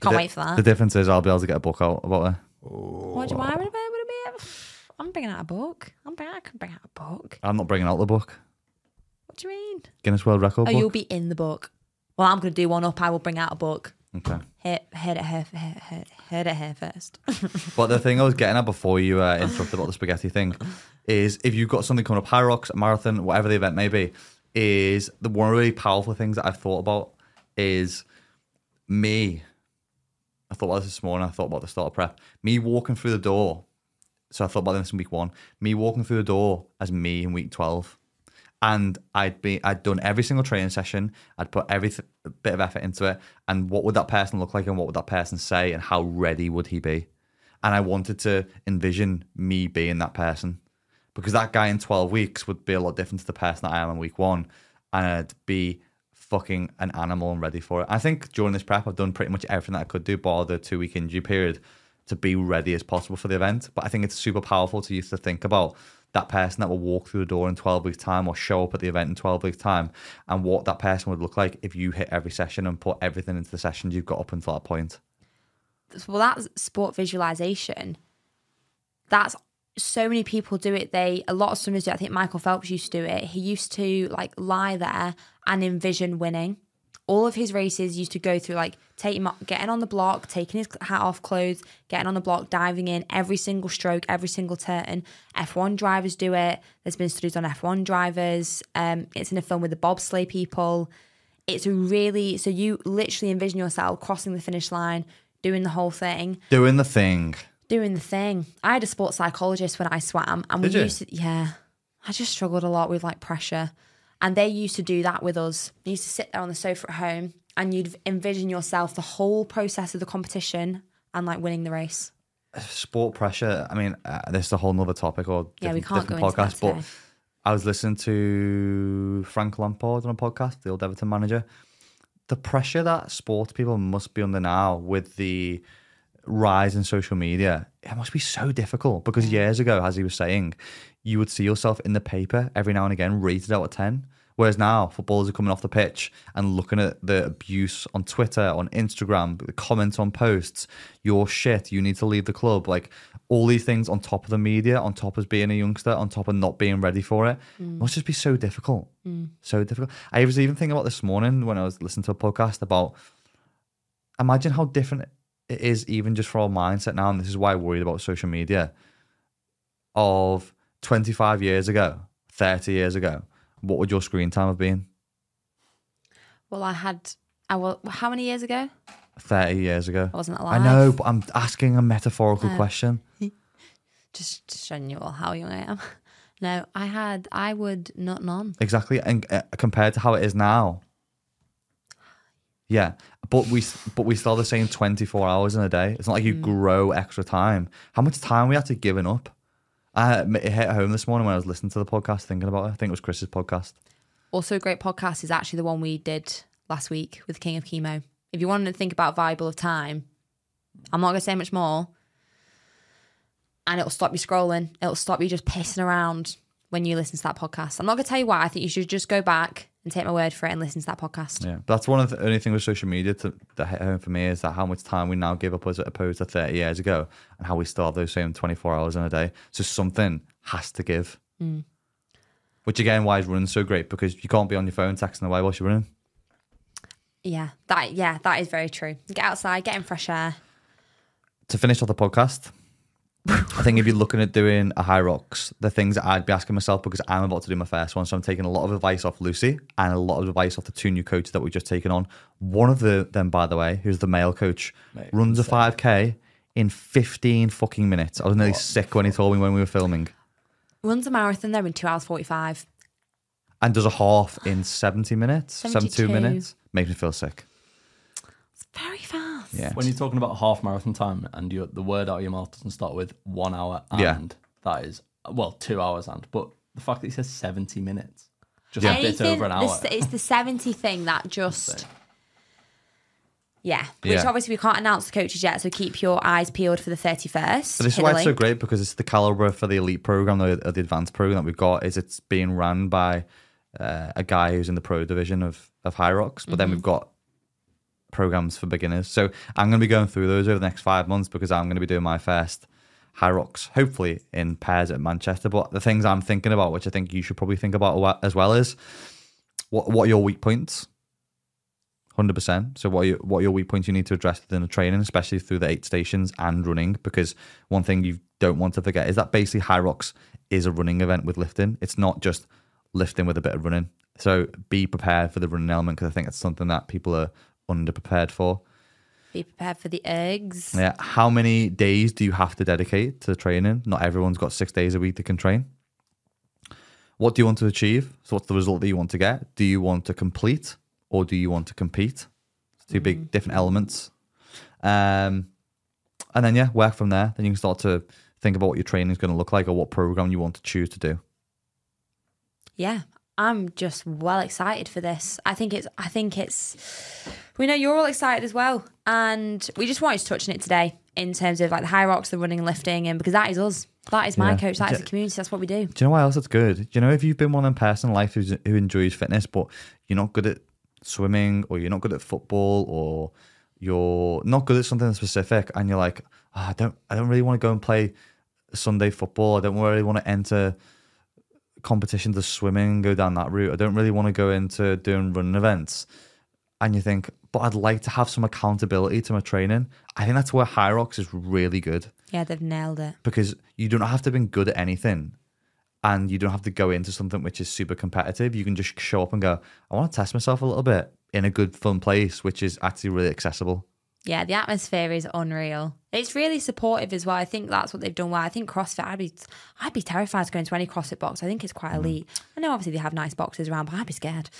Can't wait for that. The difference is I'll be able to get a book out about it. Why would I be? I'm bringing out a book. I can bring out a book. I'm not bringing out the book. What do you mean? Guinness World Record book? Oh, you'll be in the book. Well, I'm going to do one up. I will bring out a book. Okay. Heard it here first. But the thing I was getting at before you interrupted about the spaghetti thing is if you've got something coming up, Hyrox, marathon, whatever the event may be, is the one really powerful things that I've thought about is me... I thought about this morning. I thought about the start of prep. Me walking through the door. So I thought about this in week one. Me walking through the door as me in week 12. And I'd done every single training session. I'd put every bit of effort into it. And what would that person look like? And what would that person say? And how ready would he be? And I wanted to envision me being that person. Because that guy in 12 weeks would be a lot different to the person that I am in week one. And I'd be... fucking an animal and ready for it. I think during this prep, I've done pretty much everything that I could do, bar the 2-week injury period, to be ready as possible for the event. But I think it's super powerful to use to think about that person that will walk through the door in 12 weeks' time or show up at the event in 12 weeks' time and what that person would look like if you hit every session and put everything into the sessions you've got up until that point. Well, that's sport visualization. That's so many people do it. A lot of swimmers do it. I think Michael Phelps used to do it. He used to like lie there and envision winning. All of his races used to go through like getting on the block, taking his hat off, clothes, getting on the block, diving in, every single stroke, every single turn. F1 drivers do it. There's been studies on F1 drivers. It's in a film with the bobsleigh people. So you literally envision yourself crossing the finish line, doing the whole thing. Doing the thing. I had a sports psychologist when I swam. And we used to, yeah. I just struggled a lot with like pressure. And they used to do that with us. They used to sit there on the sofa at home and you'd envision yourself the whole process of the competition and like winning the race. Sport pressure. I mean, this is a whole nother topic or different podcast. But I was listening to Frank Lampard on a podcast, the old Everton manager. The pressure that sports people must be under now with the rise in social media, it must be so difficult because years ago, as he was saying, you would see yourself in the paper every now and again rated out of 10 Whereas now, footballers are coming off the pitch and looking at the abuse on Twitter, on Instagram, the comments on posts, you're shit, you need to leave the club. Like, all these things on top of the media, on top of being a youngster, on top of not being ready for it. It must just be so difficult. So difficult. I was even thinking about this morning when I was listening to a podcast about, imagine how different it is even just for our mindset now. And this is why I worried about social media. Of 25 years ago, 30 years ago, what would your screen time have been? Well, how many years ago? 30 years ago. I wasn't alive. I know, but I'm asking a metaphorical question. Just showing you all how young I am. No, I would not none. Exactly, and compared to how it is now. Yeah, but we still have the same 24 hours in a day. It's not like you grow extra time. How much time we had to giving up? It hit home this morning when I was listening to the podcast, thinking about it. I think it was Chris's podcast. Also a great podcast is actually the one we did last week with King of Chemo. If you wanted to think about Bible of Time, I'm not going to say much more. And it'll stop you scrolling. It'll stop you just pissing around when you listen to that podcast. I'm not going to tell you why. I think you should just go back and take my word for it and listen to that podcast. Yeah, that's one of the only things with social media that hit home for me, is that how much time we now give up as opposed to 30 years ago, and how we still have those same 24 hours in a day. So something has to give. Which again, why is running so great? Because you can't be on your phone texting away whilst you're running. Yeah, that is very true. Get outside, get in fresh air. To finish off the podcast, I think if you're looking at doing a Hyrox, the things that I'd be asking myself, because I'm about to do my first one, so I'm taking a lot of advice off Lucy and a lot of advice off the two new coaches that we've just taken on. One of them, by the way, who's the male coach, runs a 5K in 15 fucking minutes. I was nearly sick when he told me when we were filming. Runs a marathon there in 2 hours 45. And does a half in 70 minutes, 72 minutes. Makes me feel sick. It's very fast. Yeah. When you're talking about half marathon time and the word out of your mouth doesn't start with 1 hour and that is, well, 2 hours and. But the fact that he says 70 minutes, just a bit over an hour. It's the 70 thing that just... Which obviously we can't announce the coaches yet, so keep your eyes peeled for the 31st. But this is why it's so great, because it's the calibre for the elite programme, or the advanced programme that we've got, is it's being run by... a guy who's in the pro division of Hyrox, but then we've got programs for beginners. So I'm going to be going through those over the next 5 months, because I'm going to be doing my first Hyrox, hopefully in pairs at Manchester. But the things I'm thinking about, which I think you should probably think about as well, is what are your weak points? 100%. So what are your weak points you need to address within the training, especially through the 8 stations and running, because one thing you don't want to forget is that basically Hyrox is a running event with lifting. It's not just lifting with a bit of running. So be prepared for the running element, because I think it's something that people are underprepared for. Be prepared for the eggs. Yeah. How many days do you have to dedicate to training? Not everyone's got 6 days a week they can train. What do you want to achieve? So what's the result that you want to get? Do you want to complete, or do you want to compete? It's two big different elements. And then, work from there. Then you can start to think about what your training is going to look like, or what program you want to choose to do. Yeah, I'm just well excited for this. I think it's, we know you're all excited as well. And we just wanted to touch on it today in terms of like the Hyrox, the running and lifting, and because that is us. That is my coach. That is the community. That's what we do. Do you know what else that's good? Do you know, if you've been one in personal life who enjoys fitness, but you're not good at swimming, or you're not good at football, or you're not good at something specific, and you're like, oh, I don't really want to go and play Sunday football. I don't really want to enter competition to swimming, go down that route. I don't really want to go into doing running events. And you think, but I'd like to have some accountability to my training. I think that's where Hyrox is really good. Yeah, they've nailed it. Because you don't have to have been good at anything, and you don't have to go into something which is super competitive. You can just show up and go, I want to test myself a little bit in a good, fun place, which is actually really accessible. Yeah, the atmosphere is unreal. It's really supportive as well. I think that's what they've done well. I think CrossFit, I'd be terrified to go into any CrossFit box. I think it's quite elite. I know obviously they have nice boxes around, but I'd be scared.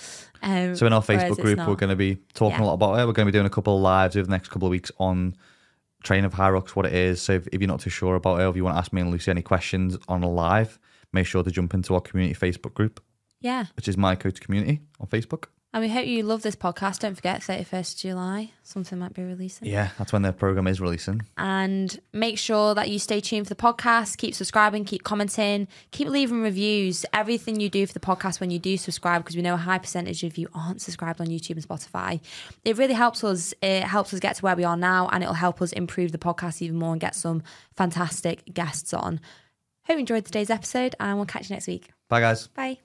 So in our Facebook group, we're going to be talking a lot about it. We're going to be doing a couple of lives over the next couple of weeks on Train of Hyrox, what it is. So if you're not too sure about it, or if you want to ask me and Lucy any questions on a live, make sure to jump into our community Facebook group. Yeah. Which is My Coach Community on Facebook. And we hope you love this podcast. Don't forget, 31st July, something might be releasing. Yeah, that's when the programme is releasing. And make sure that you stay tuned for the podcast. Keep subscribing, keep commenting, keep leaving reviews. Everything you do for the podcast when you do subscribe, because we know a high percentage of you aren't subscribed on YouTube and Spotify. It really helps us. It helps us get to where we are now, and it'll help us improve the podcast even more and get some fantastic guests on. Hope you enjoyed today's episode, and we'll catch you next week. Bye, guys. Bye.